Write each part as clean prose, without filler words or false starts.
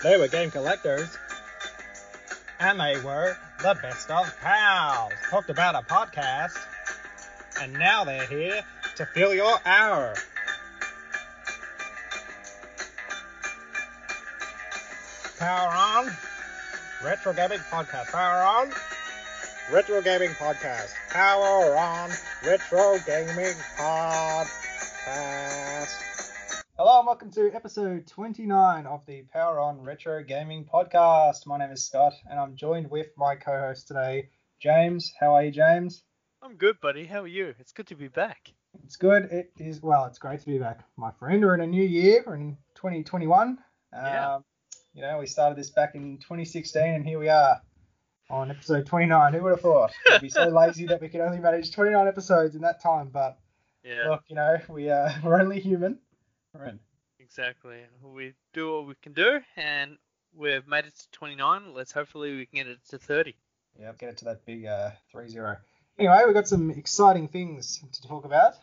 They were game collectors, and they were the best of pals. Talked about a podcast, and now they're here to fill your hour. Power On Retro Gaming Podcast. Power On Retro Gaming Podcast. Power On Retro Gaming Podcast. Hello and welcome to episode 29 of the Power On Retro Gaming Podcast. My name is Scott and I'm joined with my co-host today, James. How are you, James? I'm good, buddy. How are you? It's good to be back. It's good. It is. Well, it's great to be back, my friend. We're in a new year. We're in 2021. Yeah. You know, we started this back in 2016 and here we are on episode 29. Who would have thought? We'd be so lazy that we could only manage 29 episodes in that time. But yeah. Look, you know, we're only human. Right. Exactly. We do what we can do, and we've made it to 29. Let's hopefully we can get it to 30. Yeah, get it to that big 30. Anyway, we've got some exciting things to talk about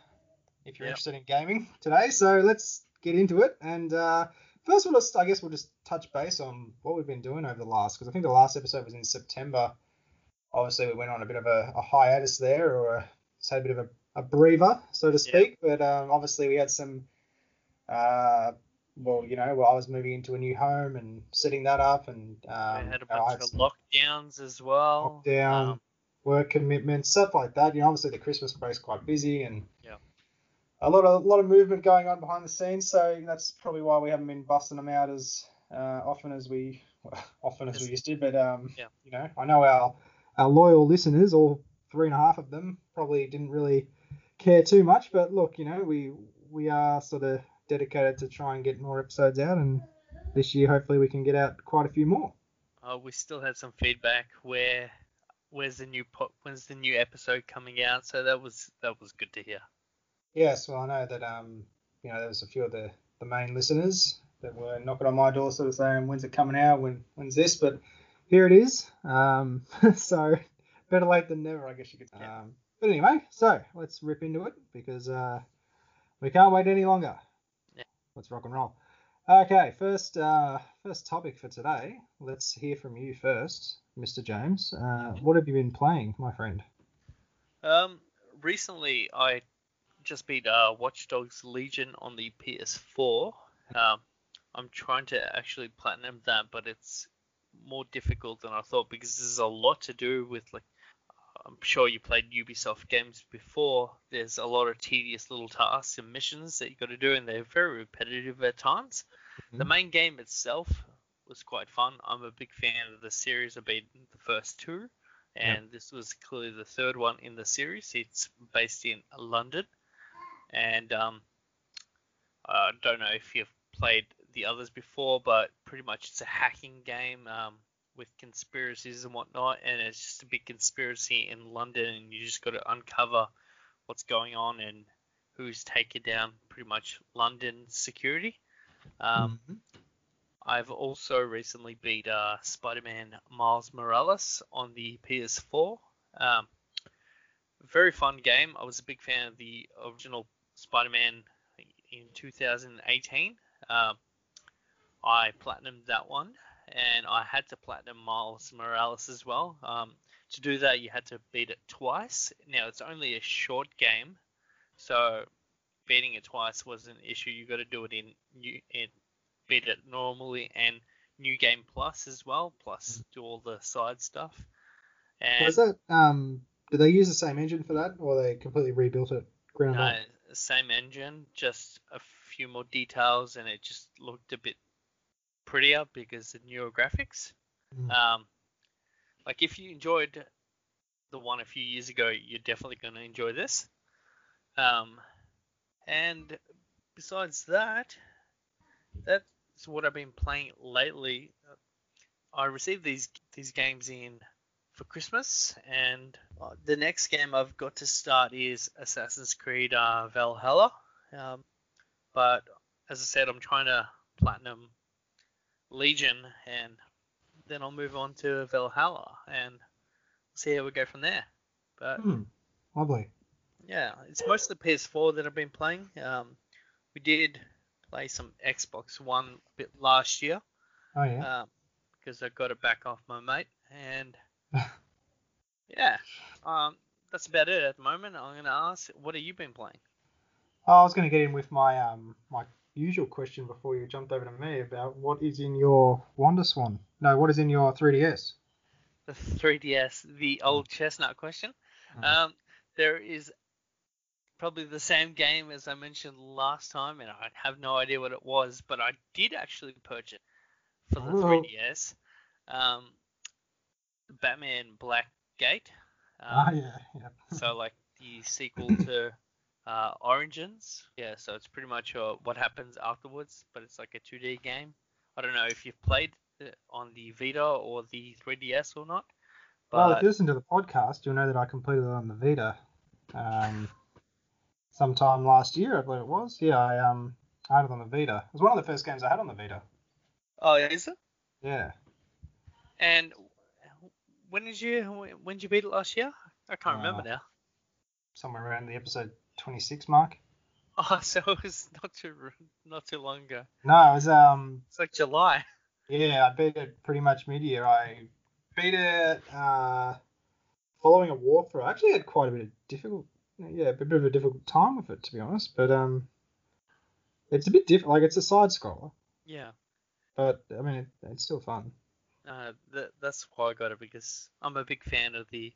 if you're interested in gaming today. So let's get into it. And first, we'll just touch base on what we've been doing over the last, because I think the last episode was in September. Obviously, we went on a bit of a hiatus there, or say a bit of a breather, so to speak. Yeah. But obviously, we had some. I was moving into a new home and setting that up, and we had a bunch of lockdowns as well. Work commitments, stuff like that. You know, obviously the Christmas break's quite busy, and a lot of movement going on behind the scenes. So that's probably why we haven't been busting them out as often as we used to. But you know, I know our loyal listeners, all 3.5 of them, probably didn't really care too much. But look, you know, we are sort of dedicated to try and get more episodes out, and this year hopefully we can get out quite a few more. We still had some feedback when's the new episode coming out, so that was good to hear. Yes, well I know that you know, there was a few of the main listeners that were knocking on my door sort of saying, when's it coming out, when's this, but here it is. So better late than never, I guess you could say. Yeah. But anyway, so let's rip into it because we can't wait any longer. Let's rock and roll. Okay, first topic for today. Let's hear from you first, Mr. James. What have you been playing, my friend? Recently, I just beat Watch Dogs Legion on the PS4. I'm trying to actually platinum that, but it's more difficult than I thought because there's a lot to do with, like, I'm sure you played Ubisoft games before. There's a lot of tedious little tasks and missions that you've got to do, and they're very repetitive at times. Mm-hmm. The main game itself was quite fun. I'm a big fan of the series. I've beaten the first 2, and this was clearly the third one in the series. It's based in London, and I don't know if you've played the others before, but pretty much it's a hacking game, with conspiracies and whatnot, and it's just a big conspiracy in London, and you just got to uncover what's going on and who's taken down pretty much London security. I've also recently beat Spider-Man Miles Morales on the PS4. Very fun game. I was a big fan of the original Spider-Man in 2018. I platinumed that one. And I had to platinum Miles Morales as well. To do that, you had to beat it twice. Now, it's only a short game, so beating it twice was an issue. You've got to do it beat it normally and New Game Plus as well, plus do all the side stuff. And was that, did they use the same engine for that, or they completely rebuilt it ground up? No, same engine, just a few more details, and it just looked a bit prettier because the newer graphics. Like, if you enjoyed the one a few years ago, you're definitely going to enjoy this. And besides that, that's what I've been playing lately. I received these games in for Christmas, and the next game I've got to start is Assassin's Creed Valhalla. But as I said, I'm trying to platinum Legion, and then I'll move on to Valhalla and see how we go from there. But lovely. Yeah, it's mostly PS4 that I've been playing. We did play some Xbox One a bit last year, Oh yeah. Because I got it back off my mate, and yeah, that's about it at the moment. I'm gonna ask, what have you been playing? I was gonna get in with my my usual question before you jumped over to me about what is in your WanderSwan. No, what is in your 3DS? The 3DS, the old chestnut question. There is probably the same game as I mentioned last time, and I have no idea what it was, but I did actually purchase for the 3DS. Batman Blackgate. So like the sequel to Origins. Yeah, so it's pretty much what happens afterwards, but it's like a 2D game. I don't know if you've played on the Vita or the 3DS or not. Well, if you listen to the podcast, you'll know that I completed it on the Vita sometime last year, I believe it was. Yeah, I had it on the Vita. It was one of the first games I had on the Vita. Oh, is it? Yeah. And when did you beat it last year? I can't remember now. Somewhere around the episode 26 mark. Oh, so it was not too long ago. No, it was it's like July. Yeah, I beat it pretty much mid-year. I beat it following a war for. I actually had quite a bit of a difficult time with it, to be honest. But it's a bit different. Like, it's a side scroller. Yeah. But I mean, it's still fun. That's why I got it, because I'm a big fan of the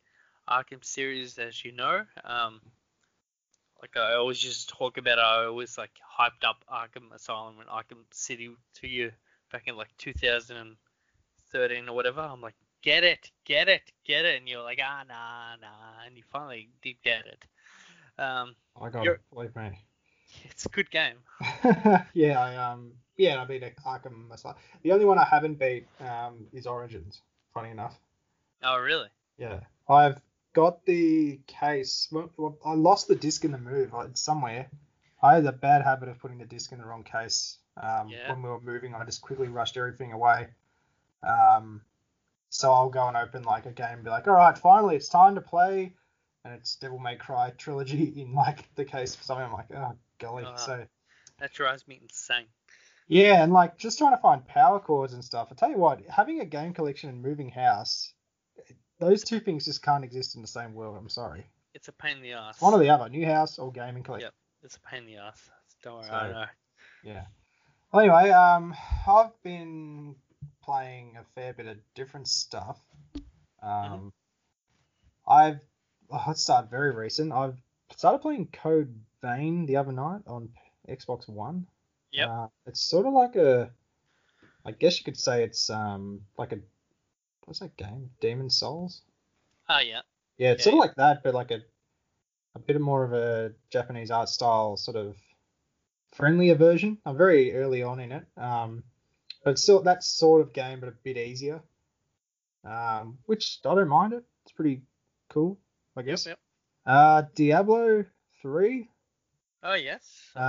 Arkham series, as you know. Like I always just talk about, I always like hyped up Arkham Asylum and Arkham City to you back in like 2013 or whatever. I'm like, get it, and you're like, nah, and you finally did get it. I got it, believe me. It's a good game. Yeah, I beat Arkham Asylum. The only one I haven't beat is Origins, funny enough. Oh, really? Yeah. I've got the case. Well, I lost the disc in the move. It's somewhere. I had a bad habit of putting the disc in the wrong case. When we were moving, I just quickly rushed everything away. So I'll go and open like a game and be like, all right, finally, it's time to play. And it's Devil May Cry trilogy in like the case for something. I'm like, oh, golly. So that drives me insane. Yeah, and like just trying to find power cords and stuff. I tell you what, having a game collection and moving house, those two things just can't exist in the same world. I'm sorry. It's a pain in the ass. One or the other, new house or gaming collection. Yep, it's a pain in the ass. Don't worry, I know. Yeah. Well, anyway, I've been playing a fair bit of different stuff. Let's start very recent. I've started playing Code Vein the other night on Xbox One. Yeah. It's sort of like a, I guess you could say it's like a, what's that game? Demon Souls? Oh, yeah. Yeah, it's sort of like that, but like a bit more of a Japanese art style sort of friendlier version. I'm very early on in it. But it's still that sort of game, but a bit easier. Which I don't mind it. It's pretty cool, I guess. Yep. Diablo 3. Oh, yes. The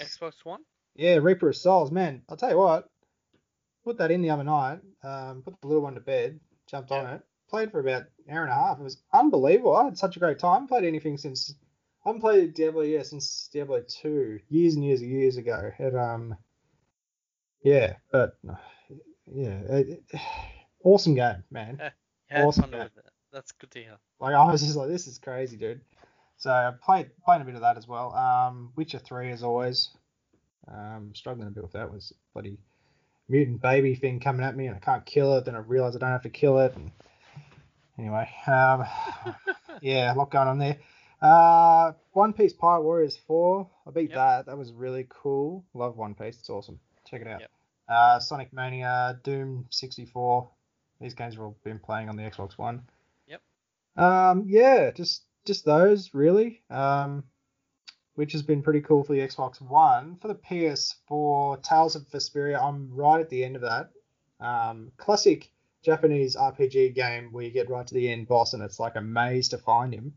Xbox One. Yeah, Reaper of Souls. Man, I'll tell you what. Put that in the other night. Put the little one to bed. Jumped on it. Played for about an hour and a half. It was unbelievable. I had such a great time. I haven't played Diablo since Diablo 2 years and years and years ago. And awesome game, man. Awesome game. That's good to hear. Like I was just like, this is crazy, dude. So I played a bit of that as well. Witcher 3, as always. Struggling a bit with that. Was a bloody mutant baby thing coming at me, and I can't kill it. Then I realized I don't have to kill it. And anyway, a lot going on there. One Piece Pirate Warriors 4. I beat that. That was really cool. Love One Piece. It's awesome. Check it out. Yep. Sonic Mania, Doom 64. These games are all been playing on the Xbox One. Yep. Just those really. Which has been pretty cool for the Xbox One. For the PS4, Tales of Vesperia. I'm right at the end of that. Classic Japanese RPG game where you get right to the end boss and it's like a maze to find him.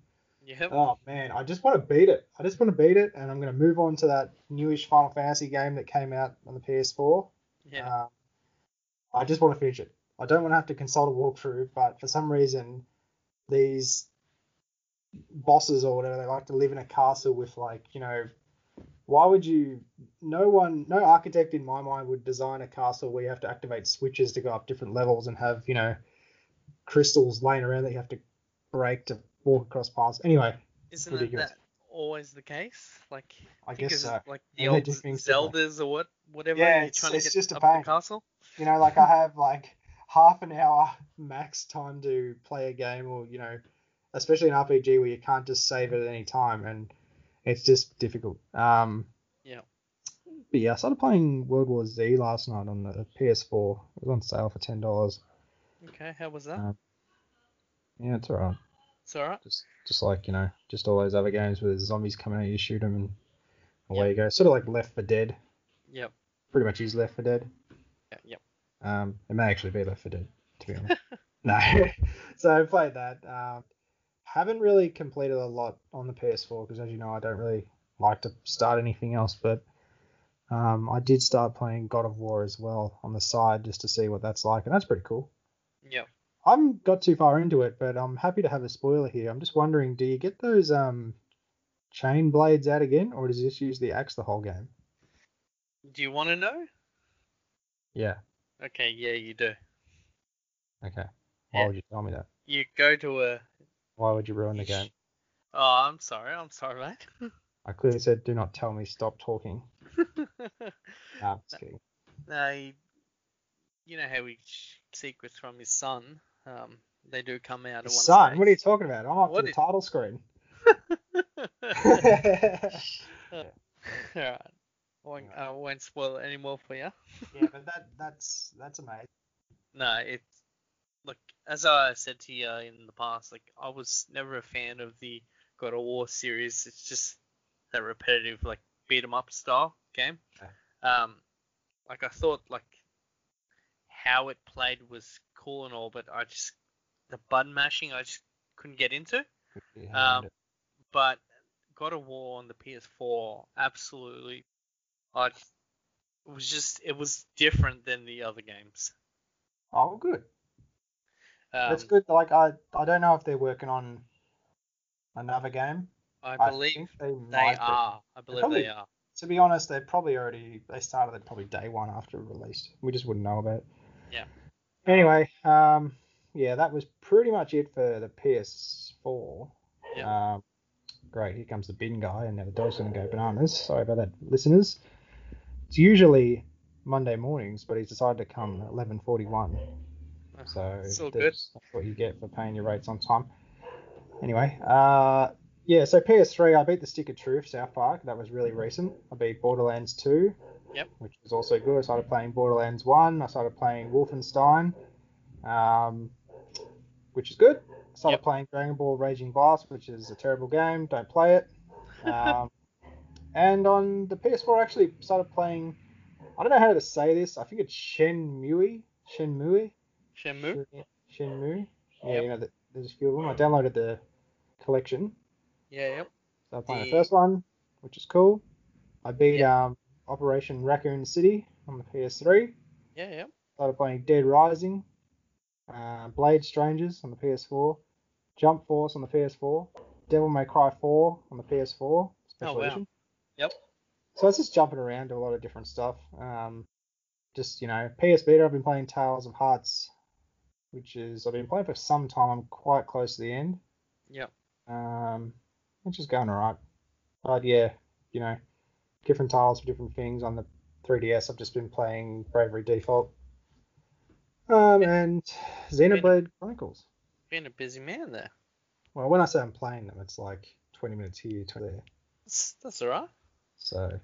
Yep. Oh, man, I just want to beat it. And I'm going to move on to that newish Final Fantasy game that came out on the PS4. Yeah. I just want to finish it. I don't want to have to consult a walkthrough, but for some reason, these bosses or whatever, they like to live in a castle with, like, you know, Why would you? No architect in my mind would design a castle where you have to activate switches to go up different levels and have, you know, crystals laying around that you have to break to walk across paths. Anyway, isn't ridiculous. That always the case? Like, I guess so. Like the old Zeldas or whatever. Yeah, you're trying to get just up a pain. The castle. You know, like I have like half an hour max time to play a game, or you know, especially an RPG where you can't just save it at any time and. It's just difficult. Yeah. But yeah, I started playing World War Z last night on the PS4. It was on sale for $10. Okay, how was that? Yeah, it's alright. It's alright? Just like, you know, just all those other games where there's zombies coming out, you shoot them and away you go. Sort of like Left 4 Dead. Yep. Pretty much is Left 4 Dead. Yeah, yep. It may actually be Left 4 Dead, to be honest. No. So I played that. Haven't really completed a lot on the PS4 because, as you know, I don't really like to start anything else. But I did start playing God of War as well on the side just to see what that's like, and that's pretty cool. Yeah. I haven't got too far into it, but I'm happy to have a spoiler here. I'm just wondering, do you get those chain blades out again, or does you just use the axe the whole game? Do you want to know? Yeah. Okay, yeah, you do. Okay. Why would you tell me that? You go to a... Why would you ruin the game? Oh, I'm sorry, mate. I clearly said, do not tell me, stop talking. I'm just kidding. No, you know how we secrets from his son, they do come out. His son? What are you talking about? I'm off to the title screen. All right. I won't spoil it anymore for you. Yeah, but that's amazing. No, it's... Look, as I said to you in the past, like I was never a fan of the God of War series. It's just that repetitive, like beat 'em up style game. Okay. Like I thought, like how it played was cool and all, but I just the button mashing I just couldn't get into. But God of War on the PS4, absolutely, like it was different than the other games. Oh, good. That's good. Like I don't know if they're working on another game. I believe they are. I believe probably, they are. To be honest, they started it probably day one after it released. We just wouldn't know about it. Yeah. Anyway, that was pretty much it for the PS4. Yeah. Great. Here comes the bin guy, and now the dog's gonna go bananas. Sorry about that, listeners. It's usually Monday mornings, but he's decided to come at 11:41. So that's what you get for paying your rates on time. Anyway, so PS3, I beat the Stick of Truth, South Park. That was really recent. I beat Borderlands 2, yep, which was also good. I started playing Borderlands 1. I started playing Wolfenstein, which is good. I started playing Dragon Ball Raging Blast, which is a terrible game. Don't play it. And on the PS4, I actually started playing, I don't know how to say this. I think it's Shenmue. Yeah, yep. You know, there's a few of them. I downloaded the collection. Yeah, yep. So I played the first one, which is cool. I beat Operation Raccoon City on the PS3. Yeah, yep. Started playing Dead Rising, Blade Strangers on the PS4, Jump Force on the PS4, Devil May Cry 4 on the PS4 Special Edition. Yep. So it's just jumping around to a lot of different stuff. Just, you know, PS Vita, I've been playing Tales of Hearts, which is, I've been playing for some time. I'm quite close to the end. Yep. Which is going all right. But, yeah, you know, different titles for different things. On the 3DS, I've just been playing Bravery Default. And Xenoblade Chronicles. Been a busy man there. Well, when I say I'm playing them, it's like 20 minutes here, 20 there. That's all right. So.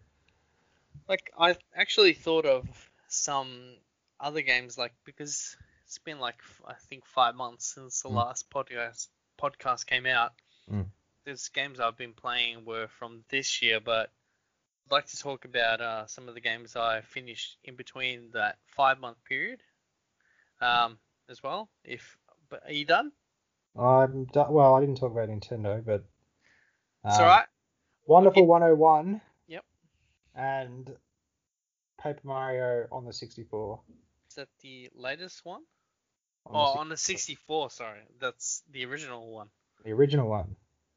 Like, I actually thought of... some other games, like, because it's been like I think 5 months since the last podcast came out. There's games I've been playing were from this year, but I'd like to talk about some of the games I finished in between that 5 month period as well. But are you done? I'm done. Well, I didn't talk about Nintendo, but it's all right. Wonderful 101. Yep. And Paper Mario on the 64. Is that the latest one? On the 64, sorry. That's the original one.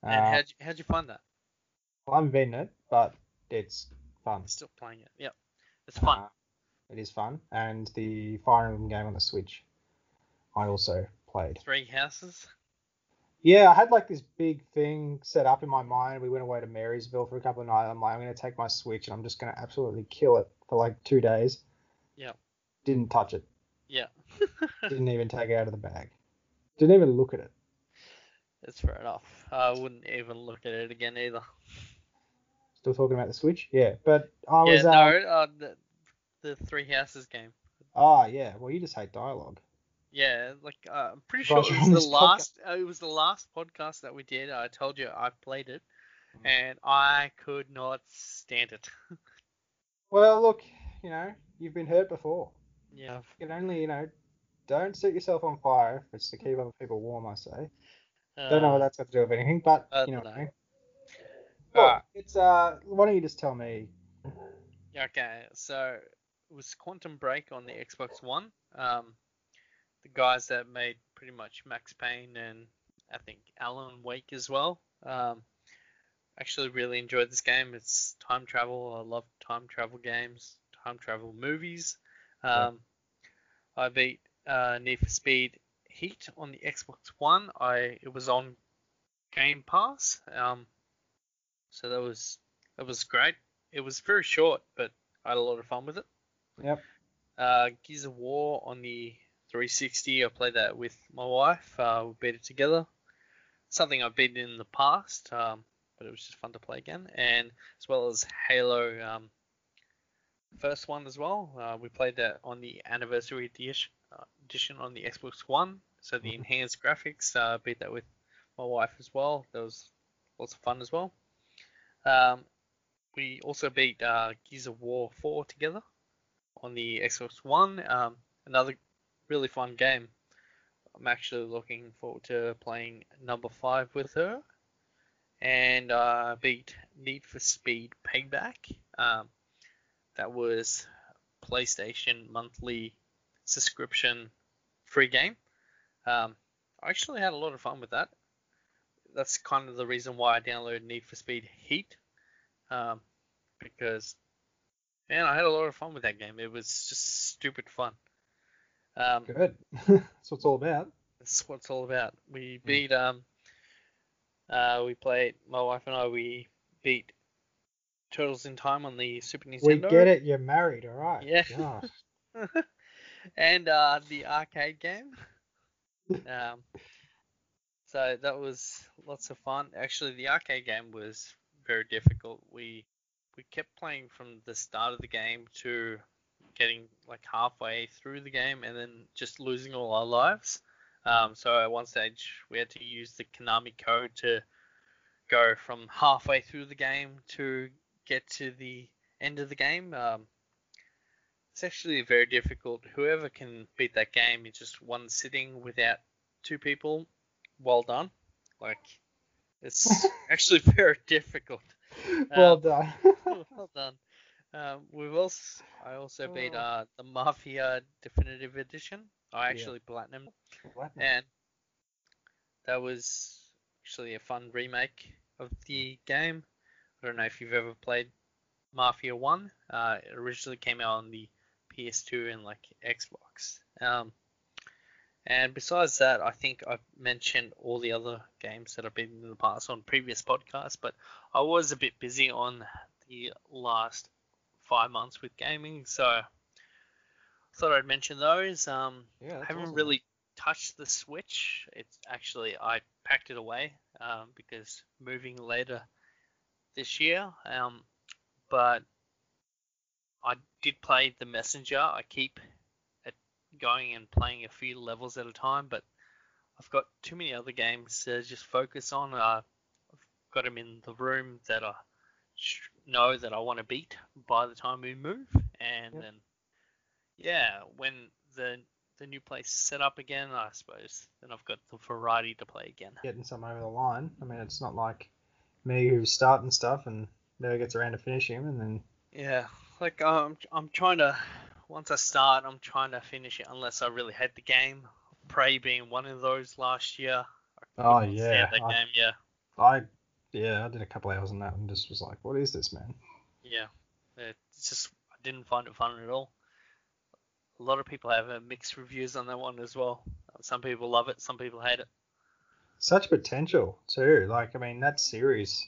And how'd you find that? Well, I haven't beaten it, but it's fun. I'm still playing it. Yep. It's fun. It is fun. And the Fire Emblem game on the Switch, I also played. Three Houses? Yeah, I had like this big thing set up in my mind. We went away to Marysville for a couple of nights. I'm like, I'm going to take my Switch and I'm just going to absolutely kill it for like 2 days. Yeah. Didn't touch it. Yeah. Didn't even take it out of the bag. Didn't even look at it. That's fair enough. I wouldn't even look at it again either. Still talking about the Switch? Yeah, but I was... the Three Houses game. Ah, yeah. Well, you just hate dialogue. Yeah, like I'm pretty sure it was the last podcast that we did. I told you I played it, and I could not stand it. Well, look, you know, you've been hurt before. Yeah. You can only, you know, don't set yourself on fire. It's to keep other people warm, I say. Don't know what that's got to do with anything, but you know what I mean. Well, it's why don't you just tell me? Okay, so it was Quantum Break on the Xbox One. The guys that made pretty much Max Payne and I think Alan Wake as well. Actually, really enjoyed this game. It's time travel. I love time travel games, time travel movies. I beat Need for Speed Heat on the Xbox One. It was on Game Pass, so that was great. It was very short, but I had a lot of fun with it. Yep. Gears of War on the 360. I played that with my wife. We beat it together. Something I've beaten in the past, but it was just fun to play again. And as well as Halo, first one as well. We played that on the anniversary edition on the Xbox One, so the enhanced graphics. Beat that with my wife as well. That was lots of fun as well. We also beat Gears of War 4 together on the Xbox One. Another really fun game. I'm actually looking forward to playing number 5 with her. And I beat Need for Speed Payback. That was PlayStation monthly subscription free game. I actually had a lot of fun with that. That's kind of the reason why I downloaded Need for Speed Heat, because man, I had a lot of fun with that game. It was just stupid fun. Good. That's what it's all about. That's what it's all about. We beat we played, my wife and I, we beat Turtles in Time on the Super Nintendo. We get it, you're married, all right. Yeah. And the arcade game. So that was lots of fun. Actually, the arcade game was very difficult. We kept playing from the start of the game to getting like halfway through the game and then just losing all our lives. So at one stage, we had to use the Konami code to go from halfway through the game to get to the end of the game. It's actually very difficult. Whoever can beat that game in just one sitting without two people, well done. Like, it's actually very difficult. Well done. Well done. I also beat the Mafia Definitive Edition. I actually platinumed. And that was actually a fun remake of the game. I don't know if you've ever played Mafia 1. It originally came out on the PS2 and like Xbox. And besides that, I think I've mentioned all the other games that I've been in the past on previous podcasts, but I was a bit busy on the last 5 months with gaming, so I thought I'd mention those. I haven't really touched the Switch. It's actually, I packed it away because moving later this year, but I did play The Messenger. I keep going and playing a few levels at a time, but I've got too many other games to just focus on. I've got them in the room that I know that I want to beat by the time we move, and then when the new place is set up again, I suppose then I've got the variety to play again. Getting some over the line. I mean, it's not like me who's starting stuff and never gets around to finishing him, and then like I'm trying to. Once I start, I'm trying to finish it unless I really hate the game. Prey being one of those last year. I did a couple hours on that and just was like, what is this, man? Yeah, it's just I didn't find it fun at all. A lot of people have mixed reviews on that one as well. Some people love it, some people hate it. Such potential too. Like, I mean, that series,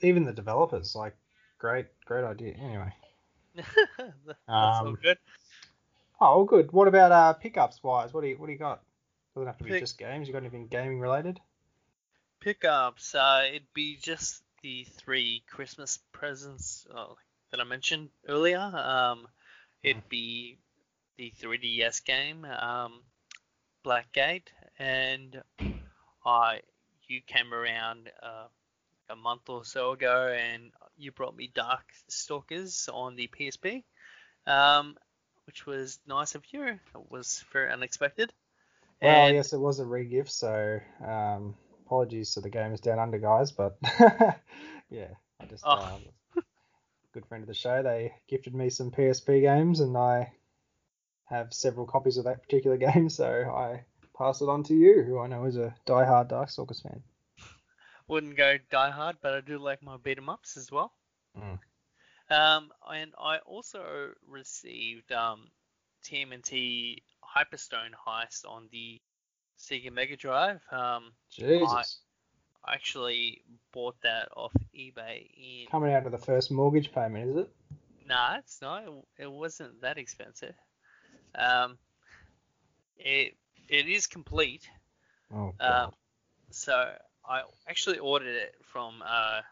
even the developers, like, great idea. Anyway, that's all good. Oh, all good. What about pickups wise? What do you got? Doesn't have to be just games. You got anything gaming related? Pickups. It'd be just the 3 Christmas presents that I mentioned earlier. It'd be the 3DS game, Blackgate, and you came around a month or so ago, and you brought me Dark Stalkers on the PSP, which was nice of you. It was very unexpected. Well, yes, it was a re-gift, so apologies to the Gamers Down Under guys, but yeah, I just... good friend of the show, they gifted me some PSP games, and I have several copies of that particular game, so I pass it on to you, who I know is a diehard Darkstalkers fan. Wouldn't go diehard, but I do like my beat 'em ups as well. And I also received TMNT Hyperstone Heist on the Sega Mega Drive. Jesus. I actually bought that off eBay. Coming out of the first mortgage payment, is it? Nah, it's not. It wasn't that expensive. It is complete. Oh, God. So I actually ordered it from, I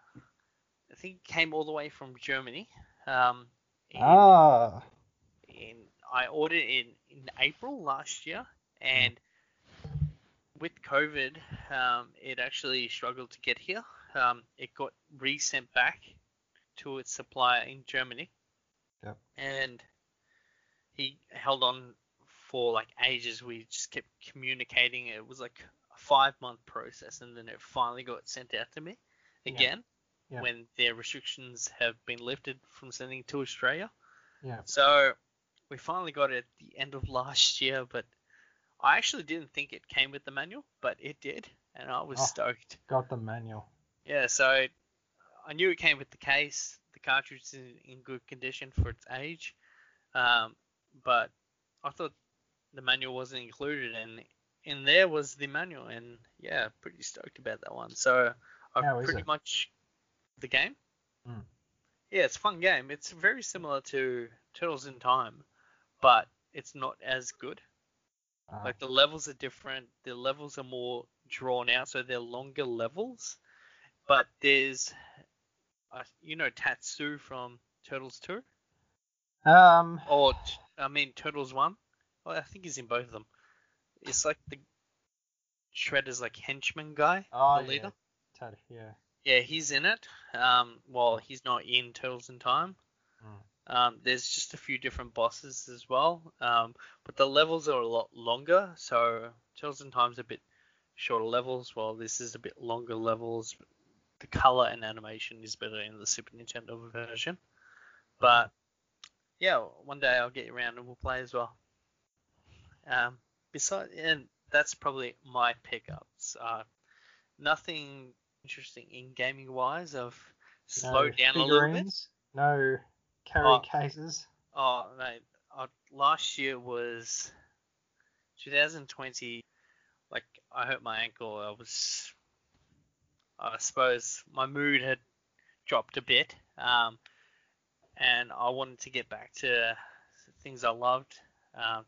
think it came all the way from Germany. I ordered it in April last year, and with COVID, it actually struggled to get here. It got resent back to its supplier in Germany. Yep. And he held on for like ages. We just kept communicating. It was like a 5-month process, and then it finally got sent out to me again. Yep. When their restrictions have been lifted from sending to Australia. Yeah. So we finally got it at the end of last year, but I actually didn't think it came with the manual, but it did, and I was stoked. Got the manual. Yeah, so I knew it came with the case. The cartridge is in good condition for its age, but I thought the manual wasn't included, and in there was the manual, and yeah, pretty stoked about that one. So I've pretty much the game. Mm. Yeah, it's a fun game. It's very similar to Turtles in Time, but it's not as good. Like, the levels are different. The levels are more drawn out, so they're longer levels. But there's, Tatsu from Turtles 2? Turtles 1? Well, I think he's in both of them. It's like the Shredder's, like, henchman guy, the leader. Yeah. Yeah, he's in it. He's not in Turtles in Time. Mm. There's just a few different bosses as well, but the levels are a lot longer. So Turtles in Time's a bit shorter levels, while this is a bit longer levels. The color and animation is better in the Super Nintendo version. But yeah, one day I'll get around and we'll play as well. And that's probably my pickups. Nothing interesting in gaming wise. I've slowed down a little bit. No. Carry cases. Oh, mate. Last year was 2020. Like, I hurt my ankle. I suppose my mood had dropped a bit. And I wanted to get back to things I loved,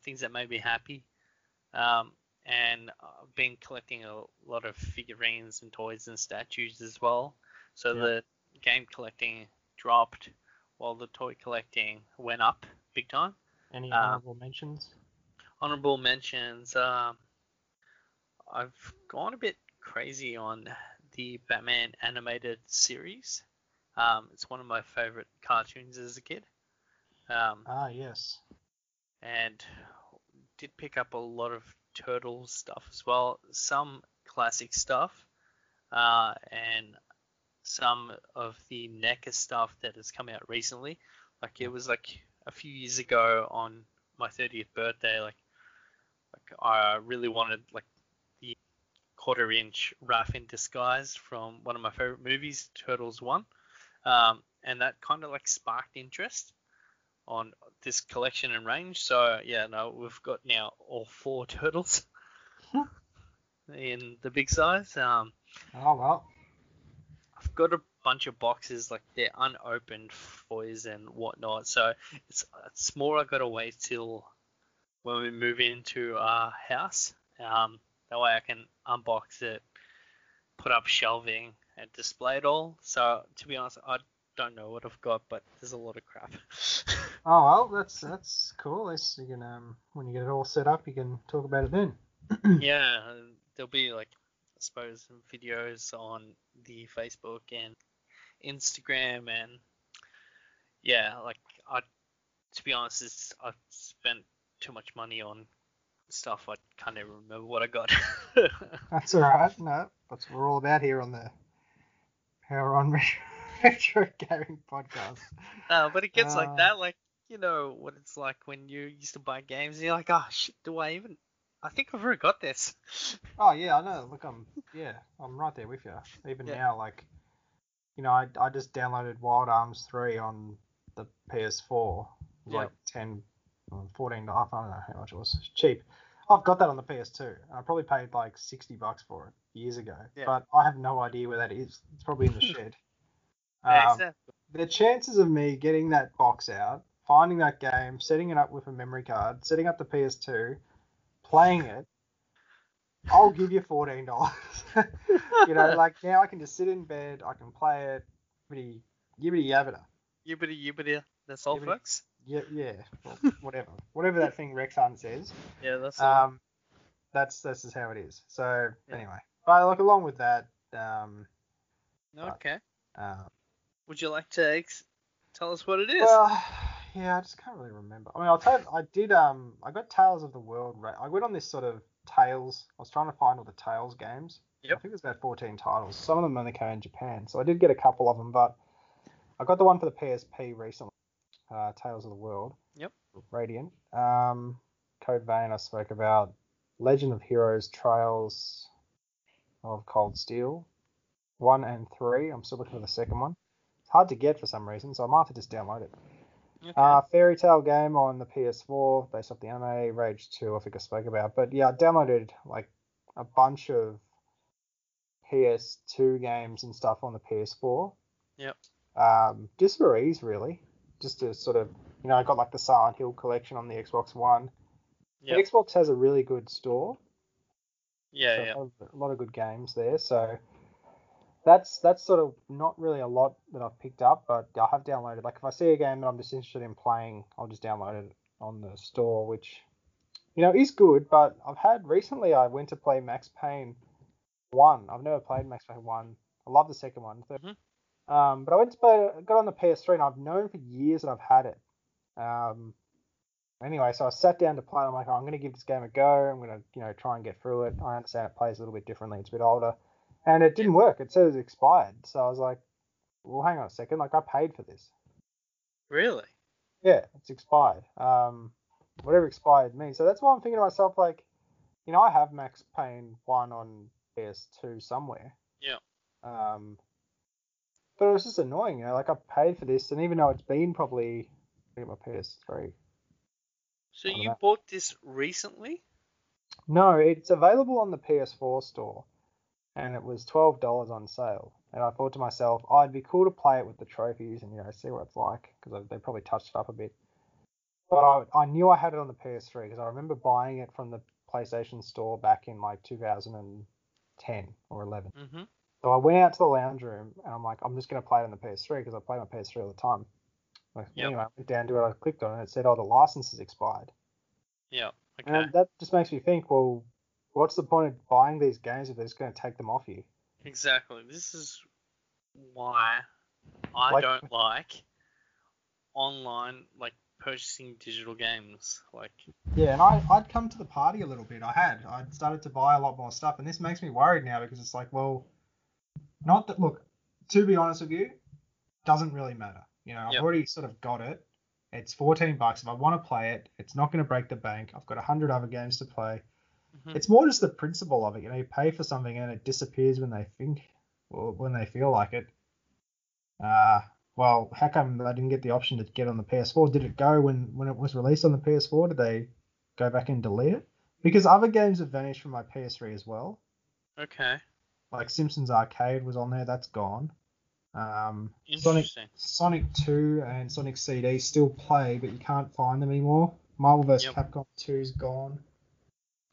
things that made me happy. And I've been collecting a lot of figurines and toys and statues as well. So The game collecting dropped, while the toy collecting went up big time. Any honorable mentions? Honorable mentions. I've gone a bit crazy on the Batman animated series. It's one of my favorite cartoons as a kid. Yes. And did pick up a lot of Turtles stuff as well. Some classic stuff. And some of the NECA stuff that has come out recently. Like, it was like a few years ago on my 30th birthday, like I really wanted like the 1/4-inch Raph in disguise from one of my favorite movies, Turtles 1. and that kind of like sparked interest on this collection and range. So yeah, no, we've got now all four Turtles in the big size. Oh well. I've got a bunch of boxes, like they're unopened foils and whatnot. So it's more I gotta wait till when we move into our house. That way I can unbox it, put up shelving and display it all. So to be honest, I don't know what I've got, but there's a lot of crap. Oh well, that's cool. At least you can when you get it all set up, you can talk about it then. Yeah, there'll be like I suppose some videos on the Facebook and Instagram, and yeah, like I to be honest, I've spent too much money on stuff I can't even remember what I got. That's alright. No, that's what we're all about here on the Power On Retro Gaming Podcast. But it gets like that, like you know what it's like when you used to buy games and you're like, oh shit, I think I've already got this. Oh yeah, I know. Look, I'm right there with you. Even now, like, you know, I just downloaded Wild Arms 3 on the PS4. Yep. Like 10, 14, I don't know how much it was. It's cheap. I've got that on the PS2. I probably paid like $60 for it years ago. Yeah. But I have no idea where that is. It's probably in the shed. Exactly. The chances of me getting that box out, finding that game, setting it up with a memory card, setting up the PS2, playing it, I'll give you $14. You know, like now I can just sit in bed, I can play it, yibbity yabbity. That's all, folks. Yeah, well, whatever that thing Rexon says. Yeah, that's that's just how it is. So anyway, but like along with that, okay. Would you like to tell us what it is? Well, yeah, I just can't really remember. I mean, I'll tell you, I got Tales of the World. I went on this sort of Tales. I was trying to find all the Tales games. Yep. I think there's about 14 titles. Some of them only came in Japan, so I did get a couple of them. But I got the one for the PSP recently, Tales of the World. Yep. Radiant. Code Vein I spoke about. Legend of Heroes, Trails of Cold Steel, 1 and 3. I'm still looking for the second one. It's hard to get for some reason, so I might have to just download it. Okay. Fairy Tale game on the PS4 based off the anime, Rage 2 I think I spoke about, but yeah, I downloaded like a bunch of PS2 games and stuff on the PS4. Yep. Just for ease really, just to sort of, you know, I got like the Silent Hill collection on the Xbox One. Yep. The Xbox has a really good store. Yeah. A lot of good games there, so That's sort of not really a lot that I've picked up, but I have downloaded. Like, if I see a game that I'm just interested in playing, I'll just download it on the store, which, you know, is good, but I've had... Recently, I went to play Max Payne 1. I've never played Max Payne 1. I love the second one. Mm-hmm. But I went to play... got on the PS3, and I've known for years that I've had it. Anyway, so I sat down to play, and I'm like, I'm going to give this game a go. I'm going to, you know, try and get through it. I understand it plays a little bit differently. It's a bit older. And it didn't work. It said it was expired. So I was like, well, hang on a second. Like, I paid for this. Really? Yeah, it's expired. Whatever expired means. So that's why I'm thinking to myself, like, you know, I have Max Payne 1 on PS2 somewhere. Yeah. But it was just annoying, you know. Like, I paid for this, and even though it's been probably... I think my PS3. So you bought this recently? No, it's available on the PS4 store. And it was $12 on sale. And I thought to myself, oh, it'd be cool to play it with the trophies and, you know, see what it's like. Because they probably touched it up a bit. But I knew I had it on the PS3 because I remember buying it from the PlayStation store back in, like, 2010 or 11. Mm-hmm. So I went out to the lounge room and I'm like, I'm just going to play it on the PS3 because I play my PS3 all the time. Like, yep. Anyway, I went down to it, I clicked on it, and it said, oh, the license is expired. Yeah, okay. And that just makes me think, well... what's the point of buying these games if they're just going to take them off you? Exactly. This is why I don't like online, like, purchasing digital games. Like, yeah, and I'd come to the party a little bit. I'd started to buy a lot more stuff, and this makes me worried now because it's like, well, not that... Look, to be honest with you, doesn't really matter. You know, I've already sort of got it. It's $14. If I want to play it, it's not going to break the bank. I've got 100 other games to play. It's more just the principle of it. You know, you pay for something and it disappears when they feel like it. well, how come they didn't get the option to get on the PS4? Did it go when it was released on the PS4? Did they go back and delete it? Because other games have vanished from my PS3 as well. Okay. Like Simpsons Arcade was on there. That's gone. Sonic 2 and Sonic CD still play, but you can't find them anymore. Marvel vs. Capcom 2 is gone.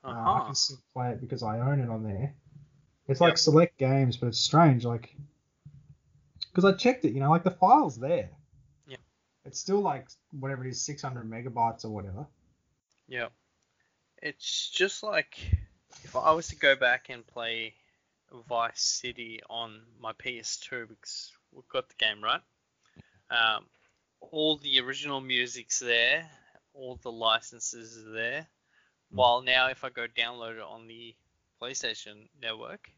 I can still play it because I own it on there. It's like select games, but it's strange. Like, because I checked it, you know, like the file's there. Yeah. It's still like whatever it is, 600 megabytes or whatever. Yeah. It's just like if I was to go back and play Vice City on my PS2, because we've got the game, right? All the original music's there, all the licenses are there. While now if I go download it on the PlayStation Network,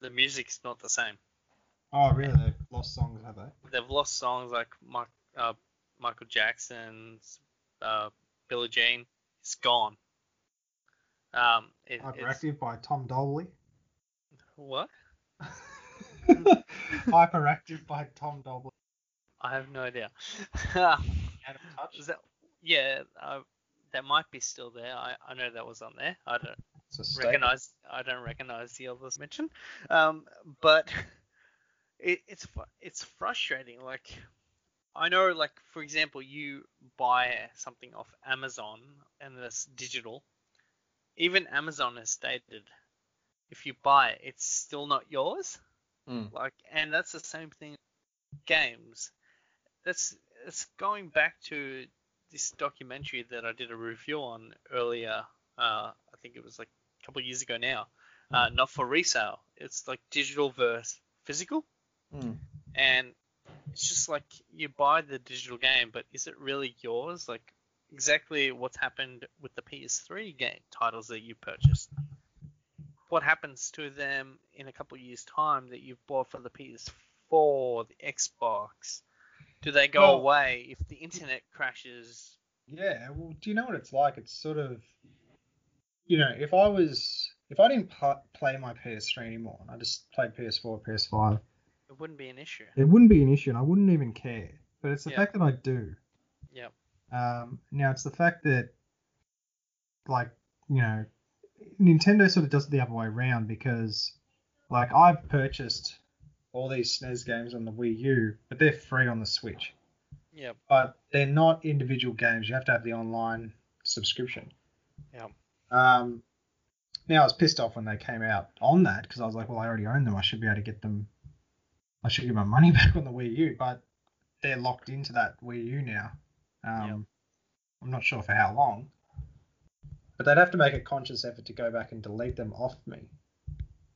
the music's not the same. Oh, really? They've lost songs, have they? They've lost songs like Michael Jackson's Billie Jean. It's gone. Hyperactive by Tom Dolby. What? Hyperactive by Tom Dolby. I have no idea. Out of touch? Is that, yeah, that might be still there. I know that was on there. I don't recognize the others mentioned. But it's frustrating. Like, I know, like for example, you buy something off Amazon and it's digital. Even Amazon has stated, if you buy it, it's still not yours. Like, and that's the same thing with games. It's going back to this documentary that I did a review on earlier. I think it was like a couple of years ago now. Not for resale. It's like digital versus physical. And it's just like you buy the digital game, but is it really yours? Like, exactly what's happened with the PS3 game titles that you purchased. What happens to them in a couple of years' time that you've bought for the PS4, the Xbox? Do they go away if the internet crashes? Yeah, well, do you know what it's like? It's sort of, you know, if I didn't play my PS3 anymore, and I just played PS4, PS5, it wouldn't be an issue. It wouldn't be an issue, and I wouldn't even care. But it's the fact that I do. Yeah. Now it's the fact that, like, you know, Nintendo sort of does it the other way around, because, like, I've purchased all these SNES games on the Wii U, but they're free on the Switch. Yeah. But they're not individual games. You have to have the online subscription. Yeah. Now I was pissed off when they came out on that, because I was like, well, I already own them. I should be able to get them. I should get my money back on the Wii U, but they're locked into that Wii U now. I'm not sure for how long, but they'd have to make a conscious effort to go back and delete them off me.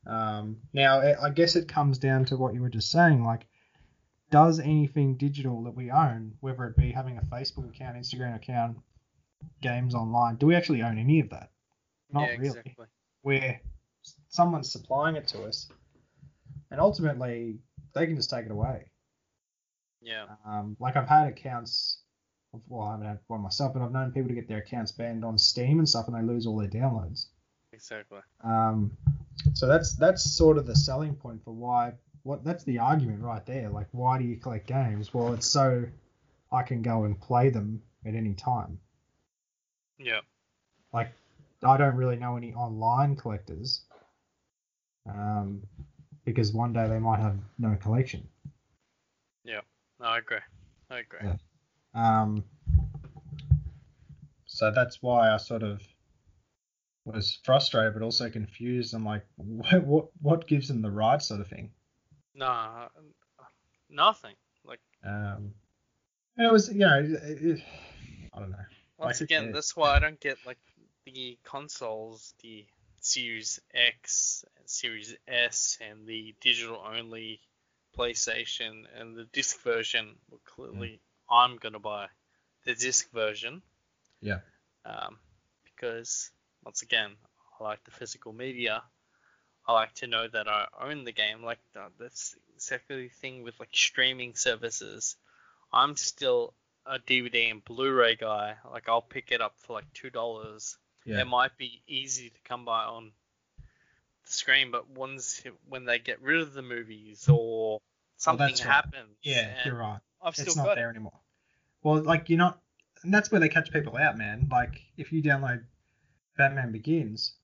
Now, I guess it comes down to what you were just saying. Like, does anything digital that we own, whether it be having a Facebook account, Instagram account, games online, do we actually own any of that? Not really. Exactly. Where someone's supplying it to us, and ultimately they can just take it away. Yeah. Like, I've had accounts. Well, I haven't had one myself, but I've known people to get their accounts banned on Steam and stuff, and they lose all their downloads. Exactly. So that's sort of the selling point for why. That's the argument right there. Like, why do you collect games? Well, it's so I can go and play them at any time. Yeah. Like, I don't really know any online collectors, because one day they might have no collection. Yeah. No, I agree. Yeah. So that's why I sort of was frustrated, but also confused. I'm like, what gives them the right sort of thing? Nah, nothing. Like, it was, you know, I don't know. Once again, that's why I don't get like the consoles, the Series X, and Series S, and the digital only PlayStation, and the disc version were clearly. Yeah. I'm going to buy the disc version. Yeah. Because, once again, I like the physical media. I like to know that I own the game. Like, that's exactly the thing with, like, streaming services. I'm still a DVD and Blu-ray guy. Like, I'll pick it up for, like, $2. Yeah. It might be easy to come by on the screen, but when they get rid of the movies or something happened. Right. Yeah, you're right. It's not there anymore. Well, like, you're not... And that's where they catch people out, man. Like, if you download Batman Begins,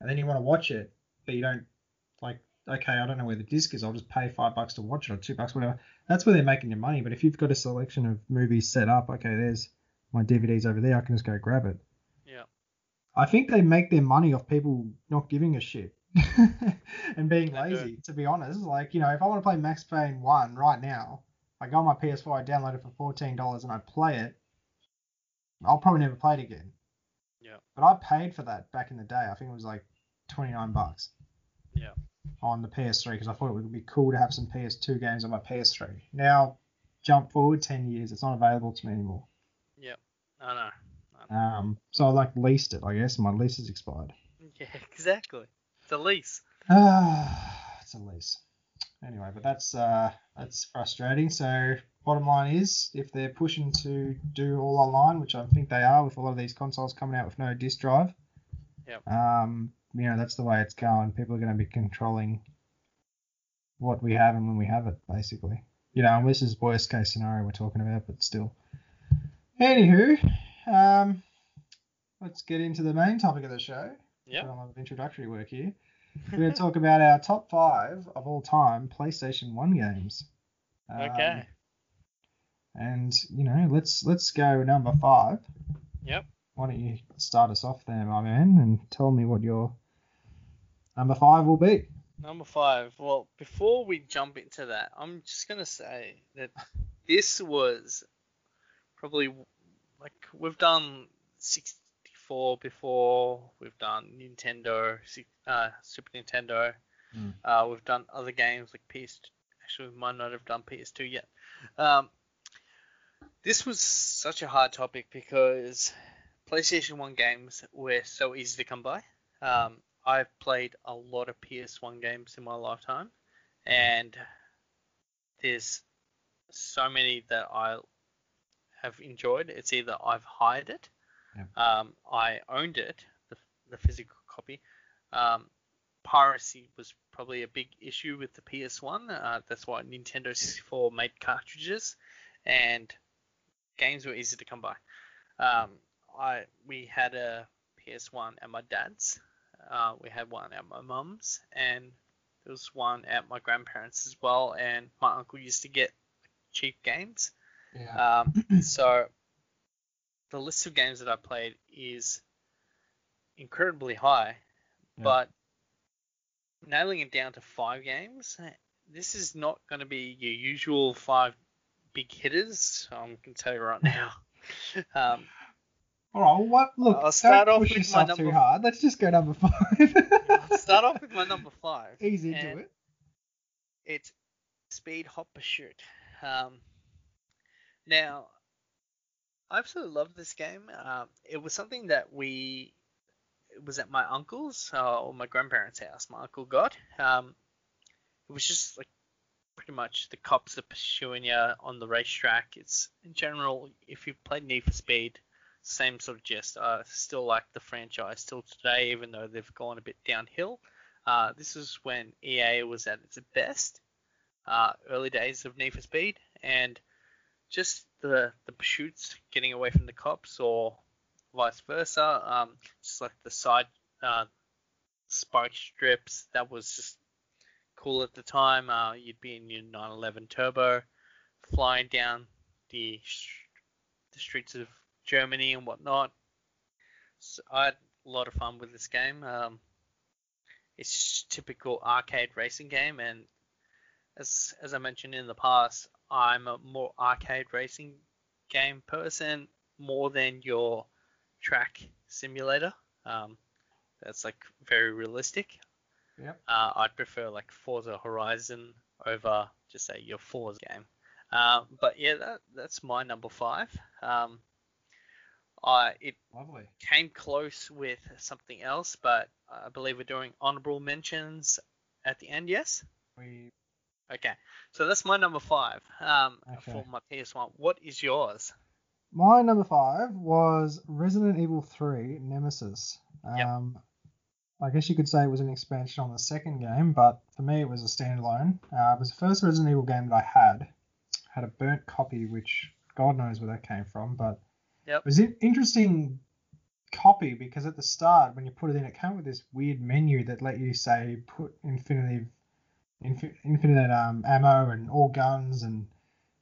and then you want to watch it, but you don't, like, okay, I don't know where the disc is, I'll just pay $5 to watch it, or $2, whatever. That's where they're making your money. But if you've got a selection of movies set up, okay, there's my DVDs over there, I can just go grab it. Yeah. I think they make their money off people not giving a shit and being lazy, to be honest. Like, you know, if I want to play Max Payne 1 right now, I go on my PS4, I download it for $14, and I play it, I'll probably never play it again. Yeah. But I paid for that back in the day. I think it was like $29. Yeah. On the PS3, because I thought it would be cool to have some PS2 games on my PS3. Now, jump forward 10 years, it's not available to me anymore. Yeah. I know. So I like leased it, I guess. My lease has expired. Yeah, exactly. It's a lease. It's a lease. Anyway, but that's frustrating. So bottom line is, if they're pushing to do all online, which I think they are with a lot of these consoles coming out with no disc drive, yep. You know, that's the way it's going. People are going to be controlling what we have and when we have it, basically. You know, and this is worst case scenario we're talking about, but still. Anywho, let's get into the main topic of the show. Yeah. A lot of introductory work here. We're going to talk about our top 5 of all time PlayStation 1 games. Okay. And, you know, let's go number 5. Yep. Why don't you start us off there, my man, and tell me what your number 5 will be. Number 5. Well, before we jump into that, I'm just going to say that this was probably, like, we've done 64 before, we've done Nintendo, Super Nintendo, we've done other games like PS2. Actually, we might not have done PS2 yet. This was such a hard topic because PlayStation 1 games were so easy to come by. I've played a lot of PS1 games in my lifetime, and there's so many that I have enjoyed. It's either I've hired it, I owned it, the physical copy. Piracy was probably a big issue with the PS1. That's why Nintendo 64 made cartridges, and games were easy to come by. We had a PS1 at my dad's, we had one at my mum's, and there was one at my grandparents' as well, and my uncle used to get cheap games. Yeah. So the list of games that I played is incredibly high, but nailing it down to 5 games, this is not going to be your usual 5 big hitters, I can tell you right now. All right, well, look, I'll start off with my number too hard. Let's just go number 5. I'll start off with my number 5. Easy to it. It's Speed Hopper Shoot. Now, I absolutely love this game. It was something that it was at my uncle's or my grandparents' house. My uncle got. It was just like pretty much the cops are pursuing you on the racetrack. It's in general, if you've played Need for Speed, same sort of gist. I still like the franchise still today, even though they've gone a bit downhill. This is when EA was at its best, early days of Need for Speed, and just the pursuits, getting away from the cops or vice versa. Just like the side spike strips, that was just cool at the time. You'd be in your 911 Turbo, flying down the streets of Germany and whatnot. So I had a lot of fun with this game. It's a typical arcade racing game, and as I mentioned in the past, I'm a more arcade racing game person more than your track simulator. That's like very realistic. Yep. I'd prefer like Forza Horizon over just say your Forza game. But yeah, that's my number 5. It Lovely. Came close with something else, but I believe we're doing honorable mentions at the end. Yes. Okay. So that's my number 5 for my PS1. What is yours? My number 5 was Resident Evil 3 Nemesis. Yep. I guess you could say it was an expansion on the second game, but for me it was a standalone. It was the first Resident Evil game that I had. I had a burnt copy, which God knows where that came from, but it was an interesting copy because at the start, when you put it in, it came with this weird menu that let you say put infinite ammo and all guns and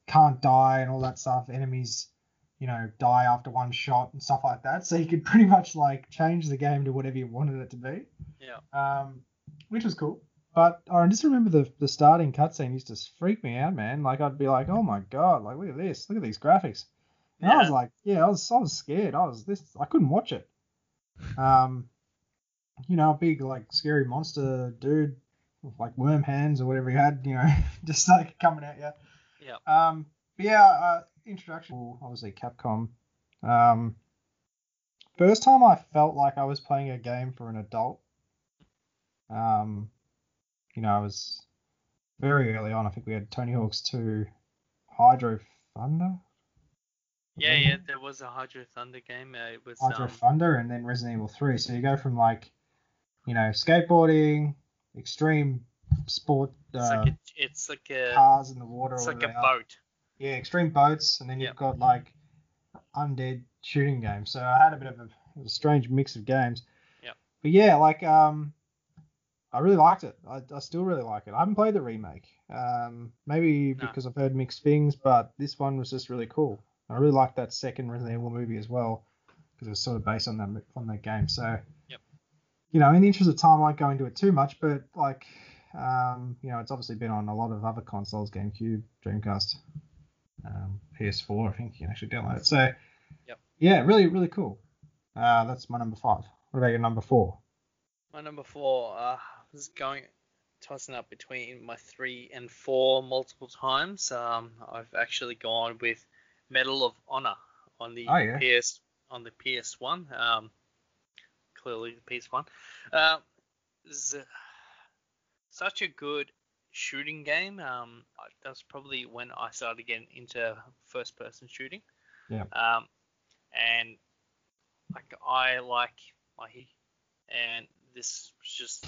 can't die and all that stuff. Enemies, you know, die after one shot and stuff like that. So you could pretty much like change the game to whatever you wanted it to be. Yeah. Which was cool. But I just remember the starting cutscene used to freak me out, man. Like I'd be like, oh my God, like look at this, look at these graphics. And I was like, I was scared. I couldn't watch it. You know, a big like scary monster dude with like worm hands or whatever he had, you know, just like coming at you. Yeah. Introduction, obviously Capcom. First time I felt like I was playing a game for an adult. You know, I was very early on. I think we had Tony Hawk's 2, Hydro Thunder. Yeah, there was a Hydro Thunder game. It was Hydro Thunder and then Resident Evil 3. So you go from like, you know, skateboarding, extreme sport, it's like cars in the water. It's like a boat. Yeah, extreme boats, and then you've got like undead shooting games. So I had a bit of a strange mix of games. Yeah. But yeah, like I really liked it. I still really like it. I haven't played the remake. Because I've heard mixed things, but this one was just really cool. I really liked that second Resident Evil movie as well because it was sort of based on that game. So, you know, in the interest of time, I won't go into it too much, but like, you know, it's obviously been on a lot of other consoles, GameCube, Dreamcast, PS4, I think you can actually download it. So, really, really cool. That's my number 5. What about your number 4? My number 4 was tossing up between my 3 and 4 multiple times. I've actually gone with Medal of Honor on the PS1. Clearly the PS1. Such a good shooting game. That's probably when I started getting into first-person shooting. Yeah. And like I like Mahi, and this was just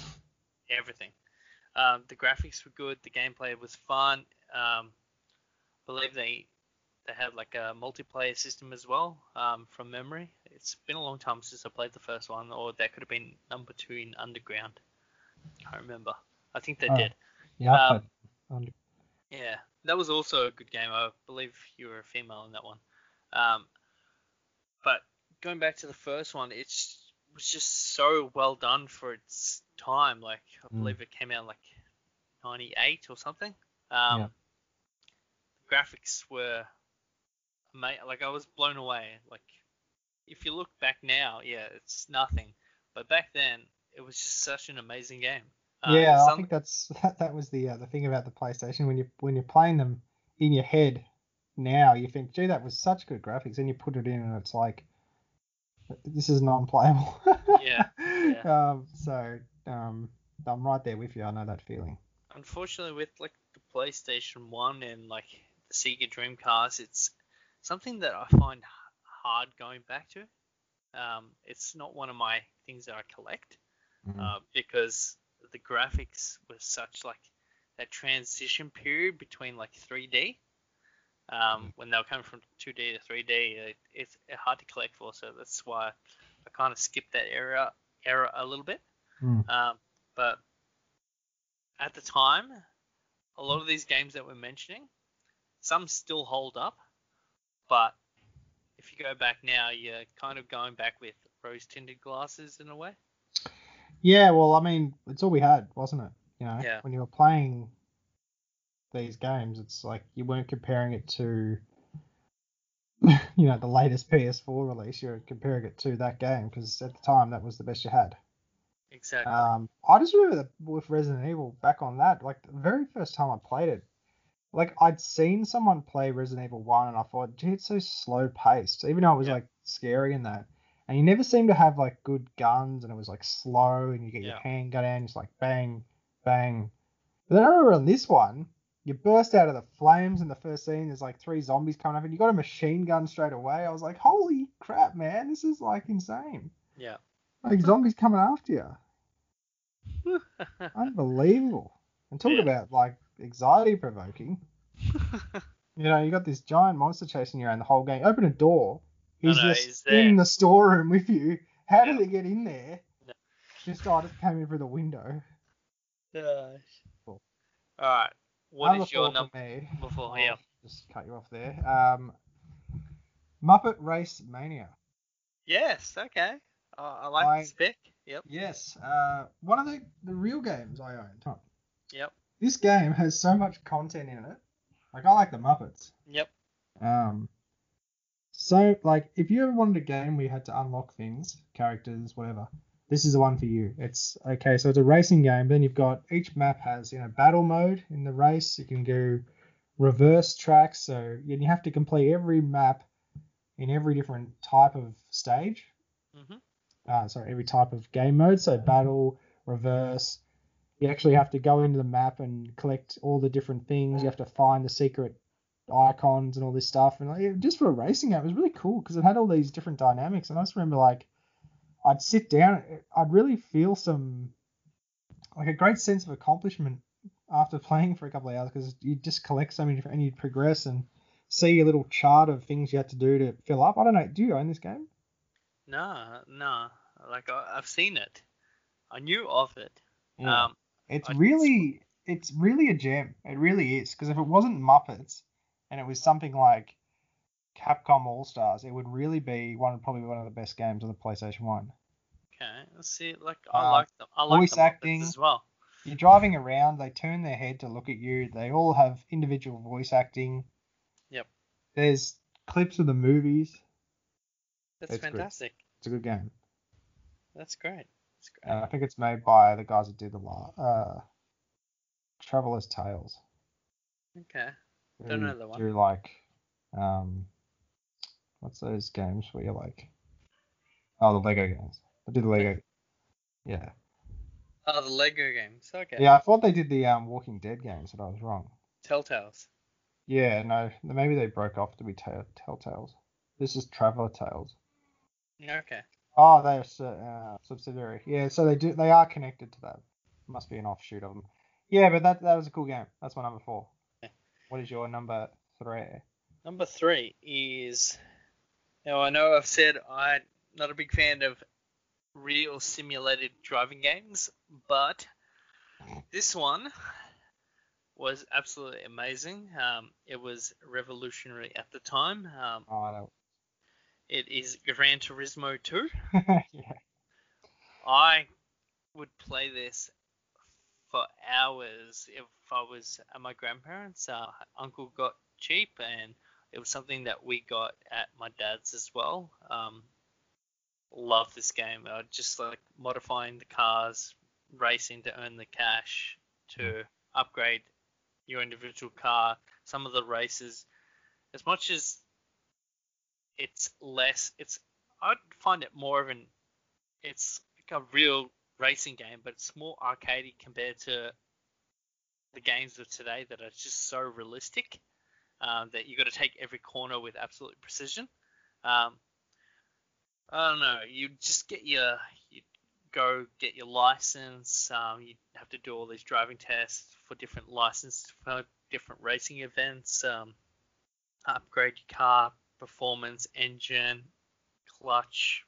everything. The graphics were good. The gameplay was fun. Believe they had like a multiplayer system as well, from memory. It's been a long time since I played the first one, or that could have been number 2 in Underground. I remember. I think they did. Yeah. That was also a good game. I believe you were a female in that one. But going back to the first one, it was just so well done for its time. Like I believe it came out like 98 or something. The graphics were like I was blown away. Like if you look back now, it's nothing, but back then it was just such an amazing game. I think that was the thing about the PlayStation. When you're playing them in your head now, you think, gee, that was such good graphics, and you put it in and it's like, this is non-playable. I'm right there with you. I know that feeling. Unfortunately, with like the PlayStation 1 and like the Sega Dreamcast, it's something that I find hard going back to. It's not one of my things that I collect, because the graphics were such like that transition period between like 3D, when they were coming from 2D to 3D. It's hard to collect for, so that's why I kind of skipped that era a little bit. But at the time, a lot of these games that we're mentioning, some still hold up, but if you go back now, you're kind of going back with rose-tinted glasses in a way. Yeah, well, I mean, it's all we had, wasn't it? You know, when you were playing these games, it's like you weren't comparing it to, you know, the latest PS4 release. You're comparing it to that game because at the time that was the best you had. Exactly. I just remember that with Resident Evil back on that, like the very first time I played it, like I'd seen someone play Resident Evil 1 and I thought, gee, it's so slow paced, even though it was like scary in that. And you never seemed to have like good guns, and it was like slow, and you get your hand gun out, and it's like bang, bang. But then I remember on this one, you burst out of the flames in the first scene. There's like 3 zombies coming up, and you got a machine gun straight away. I was like, holy crap, man, this is like insane. Yeah. Like zombies coming after you. Unbelievable. And talk about, like, anxiety-provoking. You know, you got this giant monster chasing you around the whole game. Open a door. He's in the storeroom with you. How did they get in there? No. Just came in through the window. Cool. All right. What is your number before here? Just cut you off there. Muppet Race Mania. Yes, okay. I like the spec. Yep. Yes. One of the real games I own. Yep. This game has so much content in it. Like, I like the Muppets. Yep. So, like, if you ever wanted a game where you had to unlock things, characters, whatever, this is the one for you. It's, okay, so it's a racing game. Then you've got, each map has, you know, battle mode in the race. You can go reverse tracks. So you have to complete every map in every different type of stage. Mm-hmm. Every type of game mode. So battle, reverse. You actually have to go into the map and collect all the different things. You have to find the secret icons and all this stuff. And like, just for a racing game, it was really cool because it had all these different dynamics. And I just remember, like, I'd sit down. I'd really feel a great sense of accomplishment after playing for a couple of hours because you just collect so many different, and you'd progress and see a little chart of things you had to do to fill up. I don't know. Do you own this game? No. Like, I've seen it. I knew of it. Yeah. It's really a gem. It really is. Because if it wasn't Muppets and it was something like Capcom All-Stars, it would really be one of the best games on the PlayStation 1. Okay. Let's see. Like, I like them. I like the Muppets acting, as well. You're driving around. They turn their head to look at you. They all have individual voice acting. Yep. There's clips of the movies. That's fantastic. Good. It's a good game. That's great. I think it's made by the guys that did Traveler's Tales. Okay. Don't know the one. Do what's those games where you're like? Oh, the Lego games. They did the Lego. Yeah. Oh, the Lego games. Okay. Yeah, I thought they did the Walking Dead games, but I was wrong. Telltales. Yeah, no, maybe they broke off to be Telltales. This is Traveler Tales. Okay. Oh, they're subsidiary. Yeah, so they are connected to that. Must be an offshoot of them. Yeah, but that was a cool game. That's my number 4. Okay. What is your number 3? Number 3 is... Now, I know I've said I'm not a big fan of real simulated driving games, but this one was absolutely amazing. It was revolutionary at the time. I know. It is Gran Turismo 2. Yeah. I would play this for hours if I was at my grandparents'. Uncle got cheap, and it was something that we got at my dad's as well. Love this game. I just like modifying the cars, racing to earn the cash to upgrade your individual car. Some of the races, as much as I'd find it more of it's like a real racing game, but it's more arcadey compared to the games of today that are just so realistic that you got to take every corner with absolute precision. I don't know. You just get your license. You have to do all these driving tests for different licenses for different racing events. Upgrade your car. Performance, engine, clutch,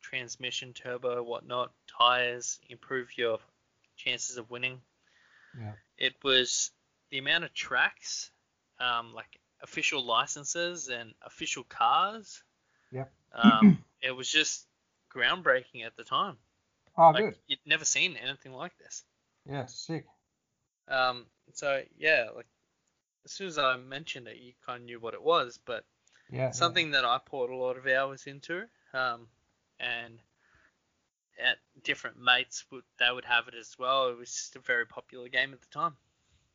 transmission, turbo, whatnot, tires, improve your chances of winning. Yeah. It was the amount of tracks, like official licenses and official cars. Yeah. It was just groundbreaking at the time. Oh, like, good. You'd never seen anything like this. Yeah, sick. So yeah, like, as soon as I mentioned it, you kind of knew what it was, but that I poured a lot of hours into, and at different mates, they would have it as well. It was just a very popular game at the time.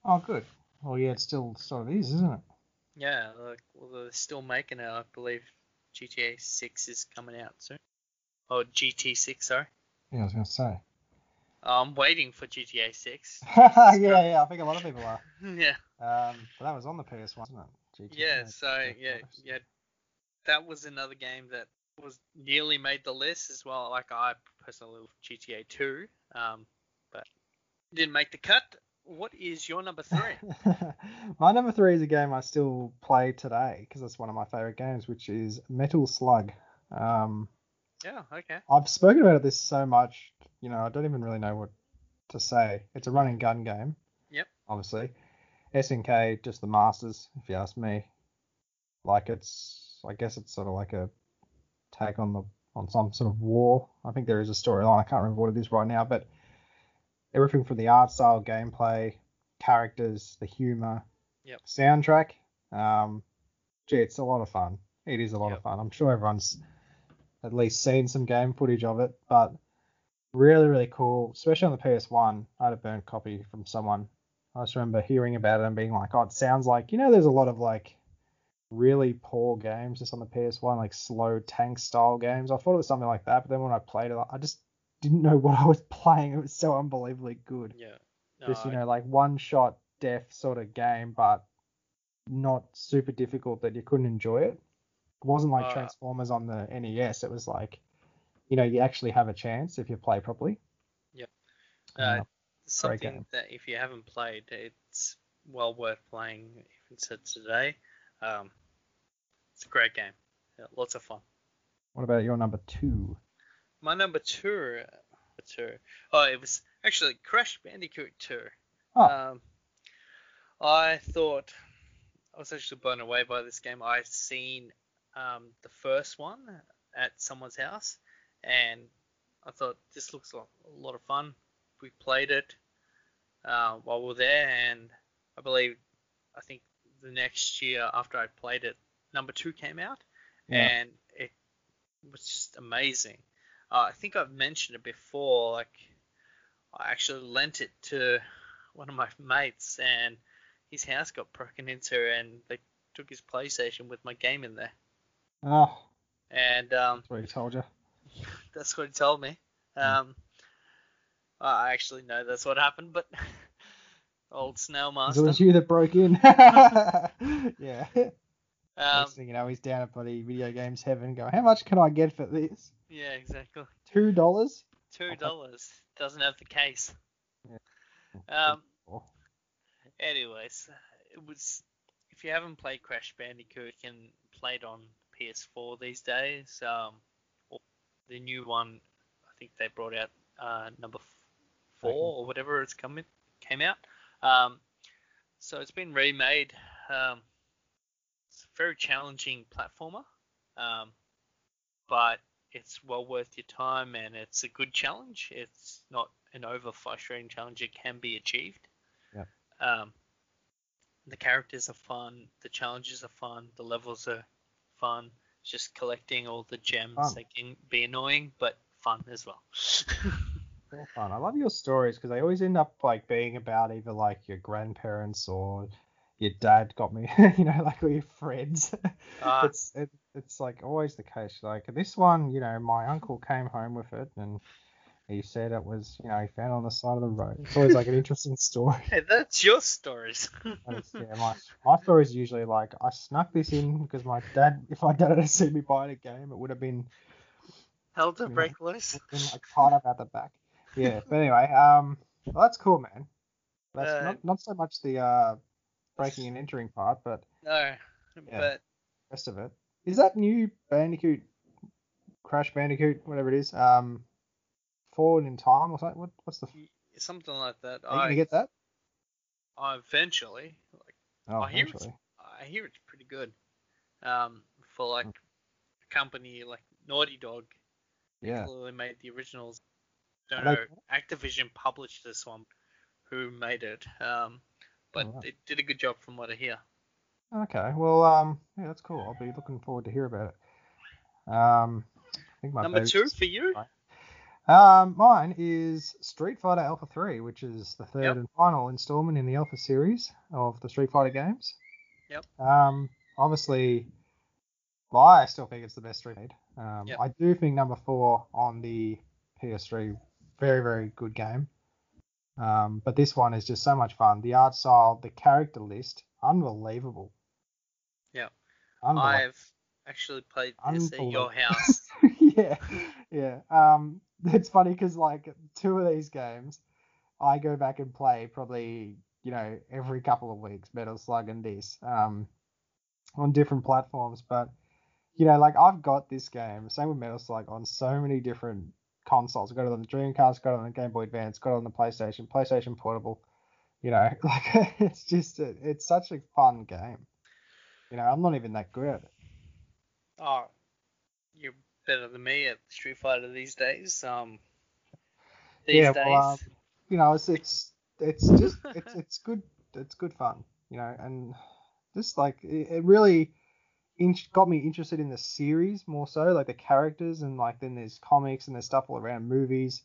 Oh, good. Well, yeah, it still sort of is, isn't it? Yeah, like, well, they're still making it. I believe GTA 6 is coming out soon. Oh, GT6, sorry. Yeah, I was going to say. I'm waiting for GTA 6. I think a lot of people are. Yeah. But that was on the PS1, wasn't it? GTA, yeah, so, yeah, that was another game that was nearly made the list as well. Like, I personally love GTA 2, but didn't make the cut. What is your number 3? My number 3 is a game I still play today because it's one of my favorite games, which is Metal Slug. Yeah, okay. I've spoken about this so much, you know, I don't even really know what to say. It's a run and gun game. Yep. Obviously. SNK, just the masters, if you ask me. Like, it's, I guess it's sort of like a take on the on some sort of war. I think there is a storyline. I can't remember what it is right now, but everything from the art style, gameplay, characters, the humor, yep, soundtrack. Gee, it's a lot of fun. It is a lot, yep, of fun. I'm sure everyone's at least seen some game footage of it, but really, really cool, especially on the PS1. I had a burnt copy from someone. I just remember hearing about it and being like, oh, it sounds like, you know, there's a lot of like really poor games just on the PS1, like slow tank style games. I thought it was something like that, but then when I played it, I just didn't know what I was playing. It was so unbelievably good. Yeah. No, just, you know, like one shot death sort of game, but not super difficult that you couldn't enjoy it. It wasn't like Transformers on the NES. It was like, you know, you actually have a chance if you play properly. Yep. Something that if you haven't played, it's well worth playing even said today. It's a great game. Yeah, lots of fun. What about your number 2? My number 2, Oh, it was actually Crash Bandicoot 2. Oh. I thought I was actually blown away by this game. I seen the first one at someone's house, and I thought this looks like a lot of fun. We played it while we were there, and I think the next year after I played it, number 2 came out, yeah, and it was just amazing. I think I've mentioned it before. Like, I actually lent it to one of my mates, and his house got broken into, and they took his PlayStation with my game in there. Oh. And that's what he told you. That's what he told me. I actually know that's what happened, but old snail master. It was you that broke in. Yeah. Next thing you know, he's down at bloody video games heaven going, how much can I get for this? Yeah, exactly. $2? $2. Doesn't have the case. Yeah. Anyways, it was, if you haven't played Crash Bandicoot, you can play it on PS4 these days. The new one, I think they brought out number 4 or whatever it's came out. So it's been remade. It's a very challenging platformer, but it's well worth your time, and it's a good challenge. It's not an over-frustrating challenge. It can be achieved. Yeah. The characters are fun. The challenges are fun. The levels are fun. It's just collecting all the gems. Fun. They can be annoying, but fun as well. Fun. I love your stories because they always end up like being about either like your grandparents or your dad got me, you know, like all your friends. It's like always the case. Like this one, you know, my uncle came home with it and he said it was, you know, he found it on the side of the road. It's always like an interesting story. Hey, that's your stories. Yeah, my story is usually like I snuck this in because my dad, if my dad had seen me buying a game, it would have been held to break loose. Like tied up at the back. Yeah, but anyway, well, that's cool, man. That's not so much the breaking and entering part, but no, yeah, but rest of it. Is that new Bandicoot, Crash Bandicoot, whatever it is, Forward in Time or something? What's the something like that? Are you gonna get that? Eventually. Like, I hear it's pretty good. For like a company like Naughty Dog. Yeah. They made the originals. Activision published this one. Who made it? But it did a good job from what I hear. Okay, well, yeah, that's cool. I'll be looking forward to hear about it. I think my number 2 for you. Mine is Street Fighter Alpha 3, which is the third and final installment in the Alpha series of the Street Fighter games. Yep. Obviously, I still think it's the best Street Fighter. I do think number 4 on the PS3, very, very good game. But this one is just so much fun. The art style, the character list, unbelievable. Yeah. I've actually played this at your house. Yeah. It's funny because like two of these games, I go back and play probably, you know, every couple of weeks, Metal Slug and this, on different platforms. But, you know, like I've got this game, same with Metal Slug, on so many different consoles. I got it on the Dreamcast, got it on the Game Boy Advance, got it on the PlayStation Portable. You know, like it's just, it's such a fun game. You know, I'm not even that good at it. Oh, you're better than me at Street Fighter these days. You know, it's good fun, you know, and just like it really got me interested in the series more so, like the characters, and like then there's comics and there's stuff all around, movies,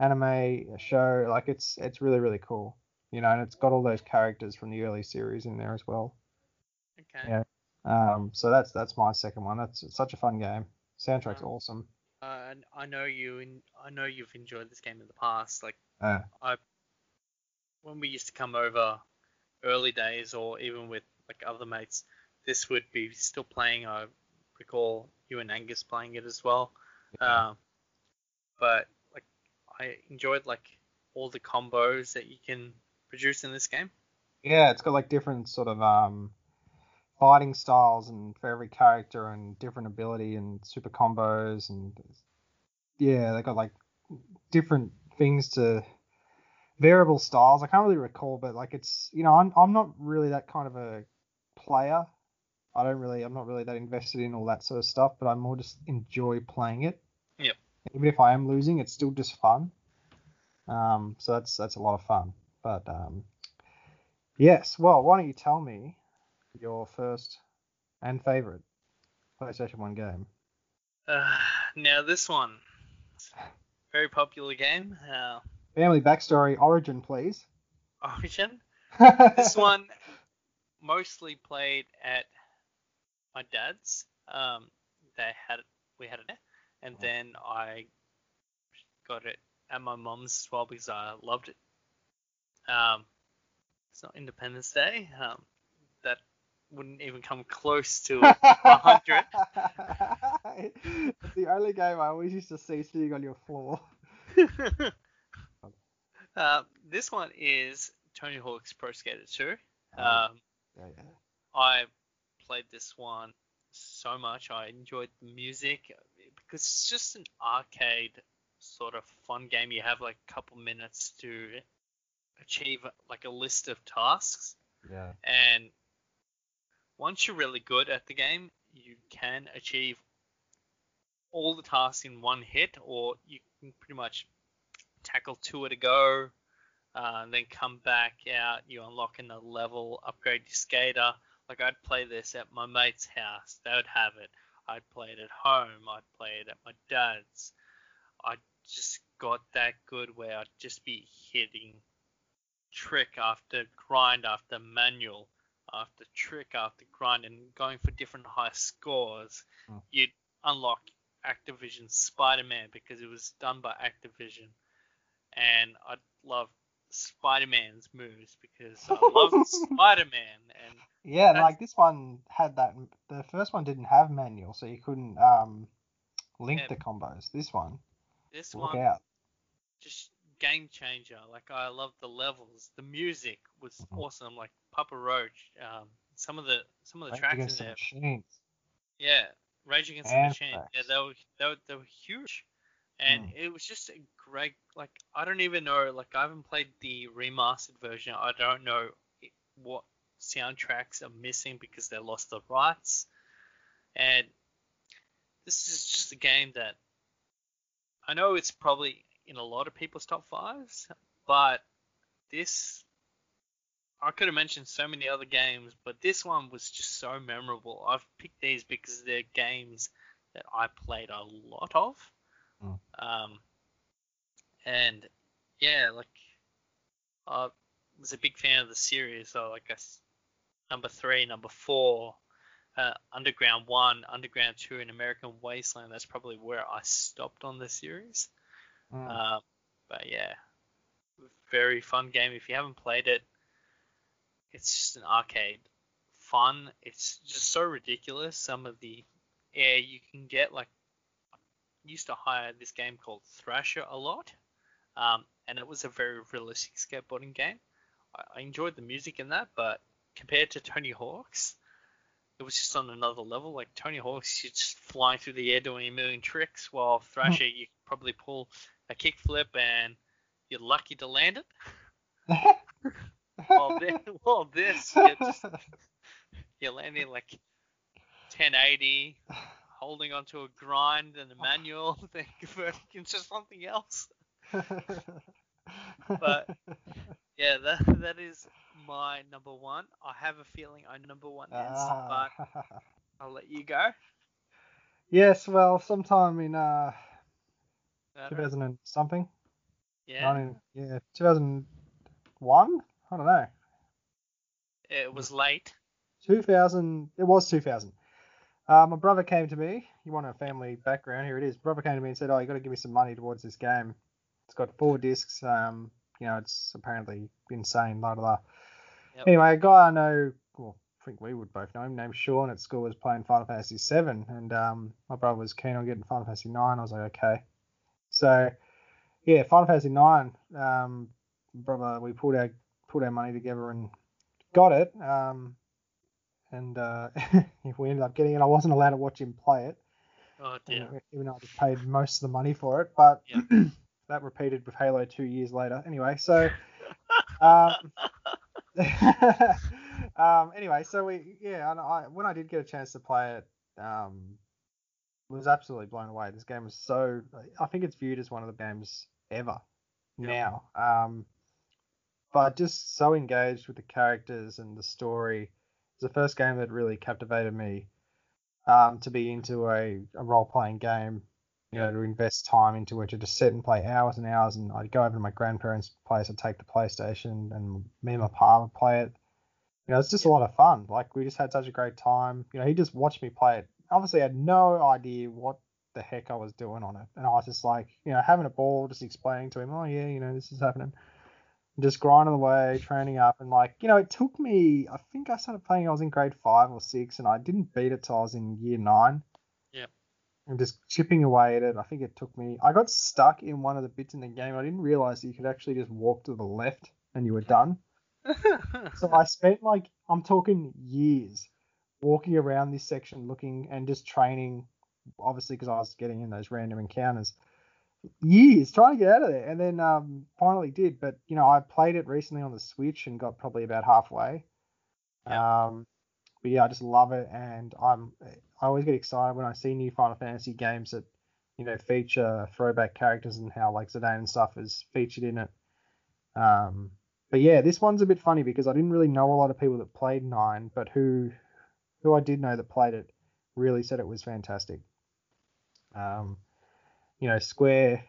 anime, a show, like it's really, really cool, you know, and it's got all those characters from the early series in there as well. Okay. Yeah. So that's my second one. It's such a fun game. Soundtrack's awesome. And I know you've enjoyed this game in the past. Like when we used to come over early days, or even with like other mates, this would be still playing. I recall you and Angus playing it as well. Yeah. But like I enjoyed like all the combos that you can produce in this game. Yeah, it's got like different sort of fighting styles and for every character, and different ability and super combos, and yeah, they got like different things to variable styles. I can't really recall, but like it's, you know, I'm not really that kind of a player. I'm not really that invested in all that sort of stuff, but I more just enjoy playing it. Yep. Even if I am losing, it's still just fun. So that's a lot of fun. But yes, well, why don't you tell me your first and favorite PlayStation 1 game? Now this one, very popular game. Family backstory, origin, please. Origin? This one mostly played at my dad's. We had it there, and then I got it at my mum's as well because I loved it. It's not Independence Day. That wouldn't even come close to 100. It's the only game I always used to see sitting on your floor. This one is Tony Hawk's Pro Skater 2. I played this one so much. I enjoyed the music because it's just an arcade sort of fun game. You have like a couple minutes to achieve like a list of tasks. Yeah. And once you're really good at the game, you can achieve all the tasks in one hit, or you can pretty much tackle two at a go, and then come back out. You unlock another level, upgrade your skater. Like I'd play this at my mate's house. They would have it. I'd play it at home. I'd play it at my dad's. I just got that good where I'd just be hitting trick after grind after manual after trick after grind and going for different high scores. You'd unlock Activision Spider-Man because it was done by Activision, and I love Spider-Man's moves because I love Spider-Man. And yeah, like this one had that. The first one didn't have manual, so you couldn't link the combos. This one just game changer. Like I love the levels. The music was awesome. Like Papa Roach, some of the tracks in there. Yeah, Rage Against the Machine. Yeah, they were huge. And it was just a great, like, I don't even know, like, I haven't played the remastered version. I don't know what soundtracks are missing because they lost the rights. And this is just a game that I know it's probably in a lot of people's top fives, but this, I could have mentioned so many other games, but this one was just so memorable. I've picked these because they're games that I played a lot of. And yeah, like I was a big fan of the series. So like number 3, number 4, Underground 1, Underground 2, and American Wasteland. That's probably where I stopped on the series. But yeah, very fun game. If you haven't played it, it's just an arcade fun. It's just so ridiculous. Some of the air you can get, like, used to hire this game called Thrasher a lot, and it was a very realistic skateboarding game. I enjoyed the music in that, but compared to Tony Hawk's, it was just on another level. Like Tony Hawk's, you're just flying through the air doing a million tricks, while Thrasher, you could probably pull a kickflip and you're lucky to land it. While this, you're landing like 1080, holding onto a grind and a manual, then converting into something else. But yeah, that is my number one. I have a feeling I number one is, but I'll let you go. Yes, well, sometime in 2000 and something. Yeah. 2001. I don't know. It was late. 2000. It was 2000. My brother came to me. You want a family background? Here it is. Brother came to me and said, "Oh, you got to give me some money towards this game. It's got 4 discs. It's apparently insane." Blah blah. Yep. Anyway, a guy I know, well, I think we would both know him, named Sean at school, was playing Final Fantasy 7, and my brother was keen on getting Final Fantasy 9. I was like, okay. So yeah, Final Fantasy 9. Brother, we pulled our money together and got it. If we ended up getting it, I wasn't allowed to watch him play it. Oh dear. Even though I just paid most of the money for it, but yeah. That repeated with Halo 2 years later. Anyway, so I when I did get a chance to play it, was absolutely blown away. This game was so, I think it's viewed as one of the games ever now. But just so engaged with the characters and the story. It's the first game that really captivated me to be into a role-playing game, to invest time into it, to just sit and play hours and hours. And I'd go over to my grandparents' place, I'd take the PlayStation, and me and my pa would play it. It's just a lot of fun. Like, we just had such a great time. He just watched me play it. Obviously, I had no idea what the heck I was doing on it. And I was just like, having a ball, just explaining to him, oh, yeah, this is happening. Just grinding away, training up, and it took me, I think I started playing, I was in grade 5 or 6, and I didn't beat it till I was in year 9. Yeah. I'm just chipping away at it. I think it took me, I got stuck in one of the bits in the game. I didn't realize that you could actually just walk to the left and you were done. So I spent I'm talking years walking around this section, looking and just training, obviously, because I was getting in those random encounters. Years trying to get out of there, and then finally did. But I played it recently on the Switch and got probably about halfway. Yeah. But yeah, I just love it, and I always get excited when I see new Final Fantasy games that feature throwback characters and how Zidane and stuff is featured in it. But yeah, this one's a bit funny because I didn't really know a lot of people that played 9, but who I did know that played it really said it was fantastic. Square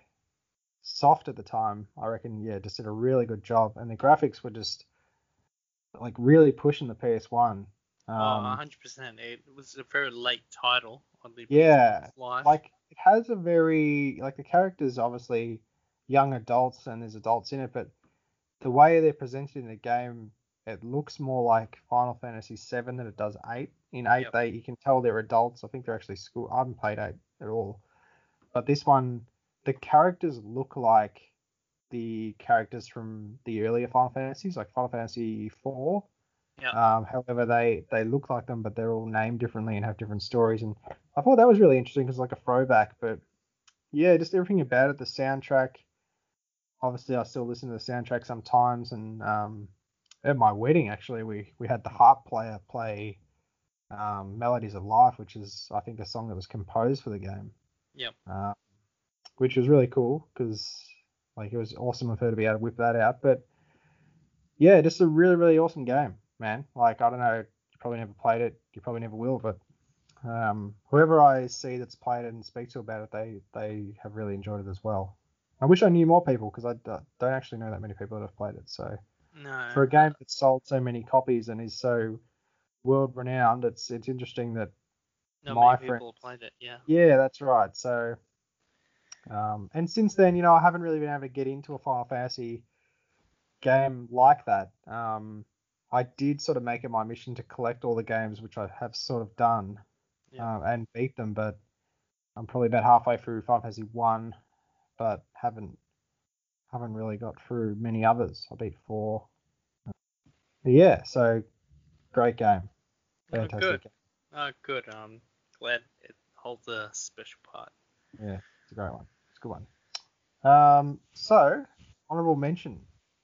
Soft at the time, I reckon, just did a really good job. And the graphics were just, really pushing the PS1. 100%. It was a very late title. Oddly, yeah. It has a very, the characters, obviously, young adults, and there's adults in it, but the way they're presented in the game, it looks more like Final Fantasy 7 than it does 8. In 8, you can tell they're adults. I think they're actually school. I haven't played 8 at all. But this one, the characters look like the characters from the earlier Final Fantasies, like Final Fantasy 4. Yeah. However, they look like them, but they're all named differently and have different stories. And I thought that was really interesting because a throwback. But yeah, just everything about it, the soundtrack. Obviously, I still listen to the soundtrack sometimes. And at my wedding, actually, we had the harp player play Melodies of Life, which is, I think, a song that was composed for the game. Yep. Which was really cool because it was awesome of her to be able to whip that out. But yeah, just a really, really awesome game, man. I don't know, you probably never played it, you probably never will, but whoever I see that's played it and speak to about it, they have really enjoyed it as well. I wish I knew more people because I don't actually know that many people that have played it. So no. For a game that's sold so many copies and is so world renowned, it's interesting that not my many people played it, yeah. Yeah, that's right. So, and since then, I haven't really been able to get into a Final Fantasy game like that. I did sort of make it my mission to collect all the games, which I have sort of done and beat them, but I'm probably about halfway through Final Fantasy 1, but haven't really got through many others. I beat 4. But yeah, so great game. Fantastic. Good. Game. Good. I'm glad it holds a special part. Yeah, it's a great one. It's a good one. So honorable mention.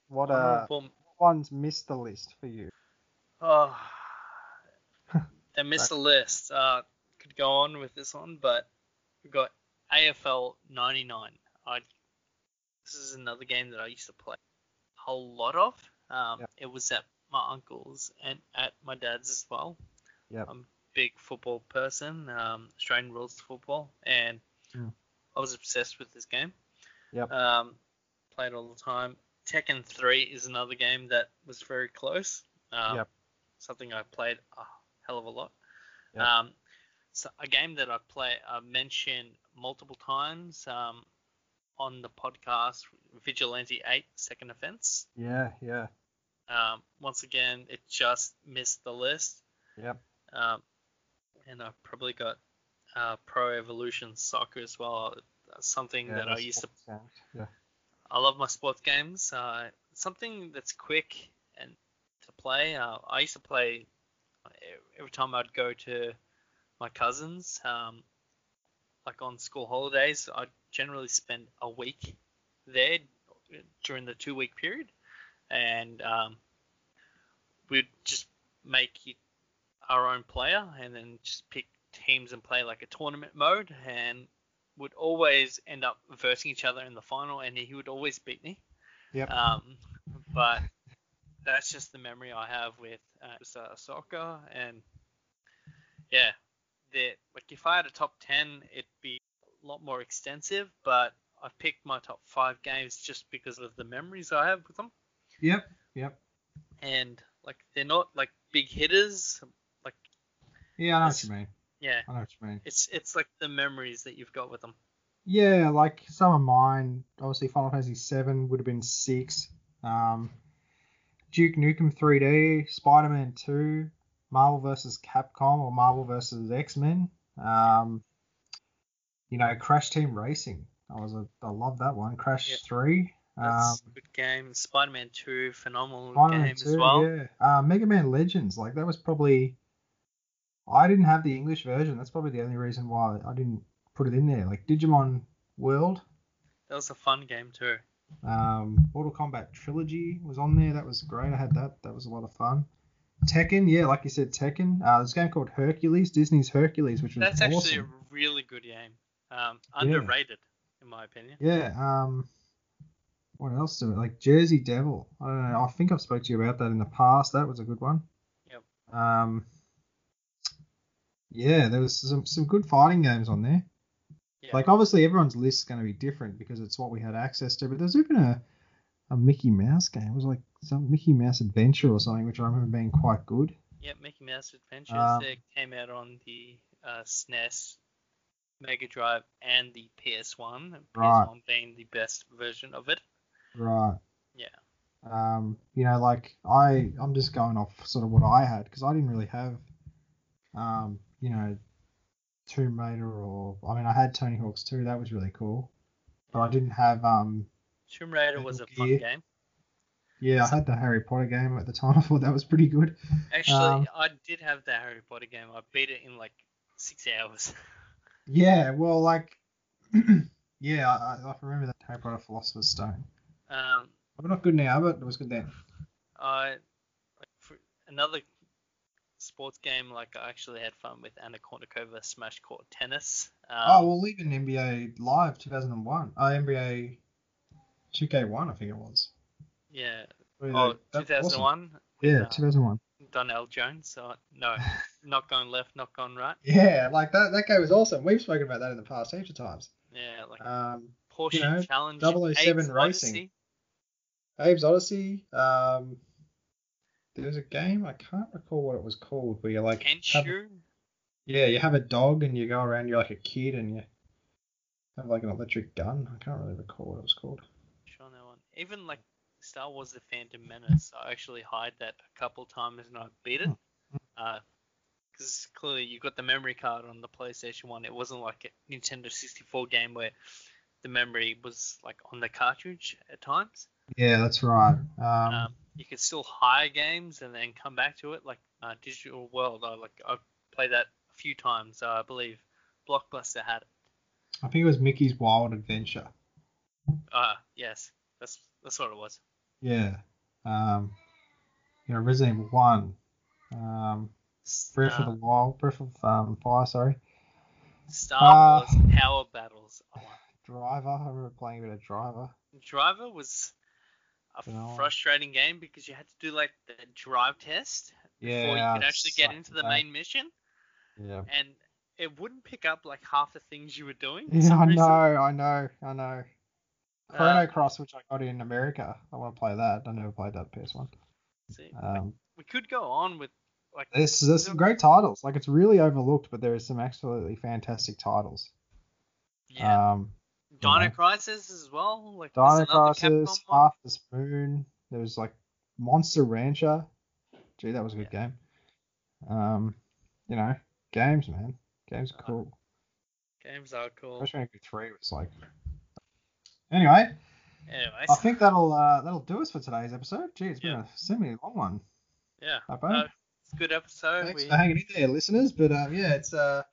What ones missed the list for you? Oh, they missed the list. Could go on with this one, but we've got AFL 99. This is another game that I used to play a whole lot of. It was at my uncle's and at my dad's as well. Yep. I'm a big football person, Australian rules football, and I was obsessed with this game. Yep. Played all the time. Tekken 3 is another game that was very close. Something I played a hell of a lot. Yep. So a game that I mentioned multiple times on the podcast, Vigilante 8, Second Offense. Yeah. Once again, it just missed the list. Yep. And I probably got Pro Evolution Soccer as well. Something that I used to. Yeah. I love my sports games. Something that's quick and to play. I used to play every time I'd go to my cousins. Like on school holidays, I'd generally spend a week there during the 2-week period, and we'd just make our own player and then just pick teams and play like a tournament mode, and would always end up versing each other in the final, and he would always beat me. Yep. But that's just the memory I have with soccer, and yeah, like if I had a top 10, it'd be a lot more extensive, but I picked my top 5 games just because of the memories I have with them. Yep. And like they're not like big hitters. Like yeah, I know what you mean. Yeah, I know what you mean. It's like the memories that you've got with them. Yeah, like some of mine, obviously Final Fantasy 7 would have been 6. Duke Nukem 3D, Spider-Man 2, Marvel vs. Capcom or Marvel vs. X-Men. Crash Team Racing. I love that one. Crash 3. That's a good game. Spider-Man 2, phenomenal game as well. Yeah. Mega Man Legends, like that was probably. I didn't have the English version. That's probably the only reason why I didn't put it in there. Like Digimon World. That was a fun game too. Mortal Kombat Trilogy was on there. That was great. I had that. That was a lot of fun. Tekken. Yeah, like you said, Tekken. There's a game called Hercules, Disney's Hercules, which was awesome. That's actually a really good game. Underrated, in my opinion. Yeah. What else do it? Like Jersey Devil. I don't know. I think I've spoke to you about that in the past. That was a good one. Yep. Yeah, there was some good fighting games on there. Yeah. Like, obviously, everyone's list is going to be different because it's what we had access to, but there's even a Mickey Mouse game. It was like some Mickey Mouse Adventure or something, which I remember being quite good. Yeah, Mickey Mouse Adventures. They came out on the SNES, Mega Drive, and the PS1. Right. PS1 being the best version of it. Right. Yeah. Like, I'm just going off sort of what I had because I didn't really have Tomb Raider I had Tony Hawk's 2, that was really cool. But I didn't have Tomb Raider was a fun game. Yeah, I had the Harry Potter game at the time. I thought that was pretty good. Actually, I did have the Harry Potter game. I beat it in like 6 hours. Yeah, well, like I remember that Harry Potter Philosopher's Stone. I'm not good now, but it was good then. Another sports game, like I actually had fun with Anna Kournikova Smash Court Tennis. Even NBA Live 2001. NBA 2K1, I think it was. Yeah. Oh, 2001? Awesome. Yeah, 2001. Donnell Jones. Not going left, not going right. Yeah, like that game was awesome. We've spoken about that in the past heaps of times. Yeah, like Porsche Challenge, 007 Abe's Racing. Odyssey. Abe's Odyssey. There was a game, I can't recall what it was called, where you're like... Henshu? Yeah, you have a dog and you go around, you're like a kid and you have like an electric gun. I can't really recall what it was called. Sure, no one. Even like Star Wars The Phantom Menace, I actually hired that a couple times and I beat it. Because because clearly you got the memory card on the PlayStation 1. It wasn't like a Nintendo 64 game where the memory was like on the cartridge at times. Yeah, that's right. You could still hire games and then come back to it, like Digital World. I played that a few times. I believe Blockbuster had it. I think it was Mickey's Wild Adventure. Yes, that's what it was. Yeah. Resident Evil 1, Breath of Fire. Star Wars Power Battles. Driver, I remember playing a bit of Driver. Driver was a frustrating game because you had to do like the drive test before you could actually get into the main mission. Yeah. And it wouldn't pick up like half the things you were doing. Yeah, I know. Chrono Cross, which I got in America. I want to play that. I never played that PS1. See, we could go on with like there's some great titles. Like, it's really overlooked, but there is some absolutely fantastic titles. Yeah. Dino Crisis as well. Like Dino Crisis, Half the Spoon. There was like Monster Rancher. Gee, that was a good game. Games, man. Games are cool. Games are cool. Crash Bandicoot 3 was like. Anyway, I think that'll do us for today's episode. Gee, it's been a semi-long one. Yeah. It's a good episode. Thanks for hanging in there, listeners. But it's that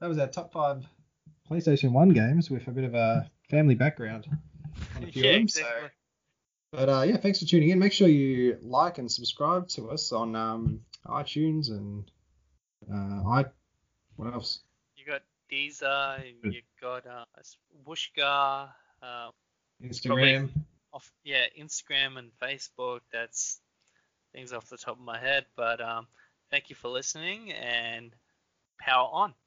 was our top 5 PlayStation 1 games with a bit of a family background on a few of them. Exactly. So, but thanks for tuning in. Make sure you like and subscribe to us on iTunes and what else? You got Deezer, you got Wooshka, Instagram. Instagram and Facebook. That's things off the top of my head. But thank you for listening and power on.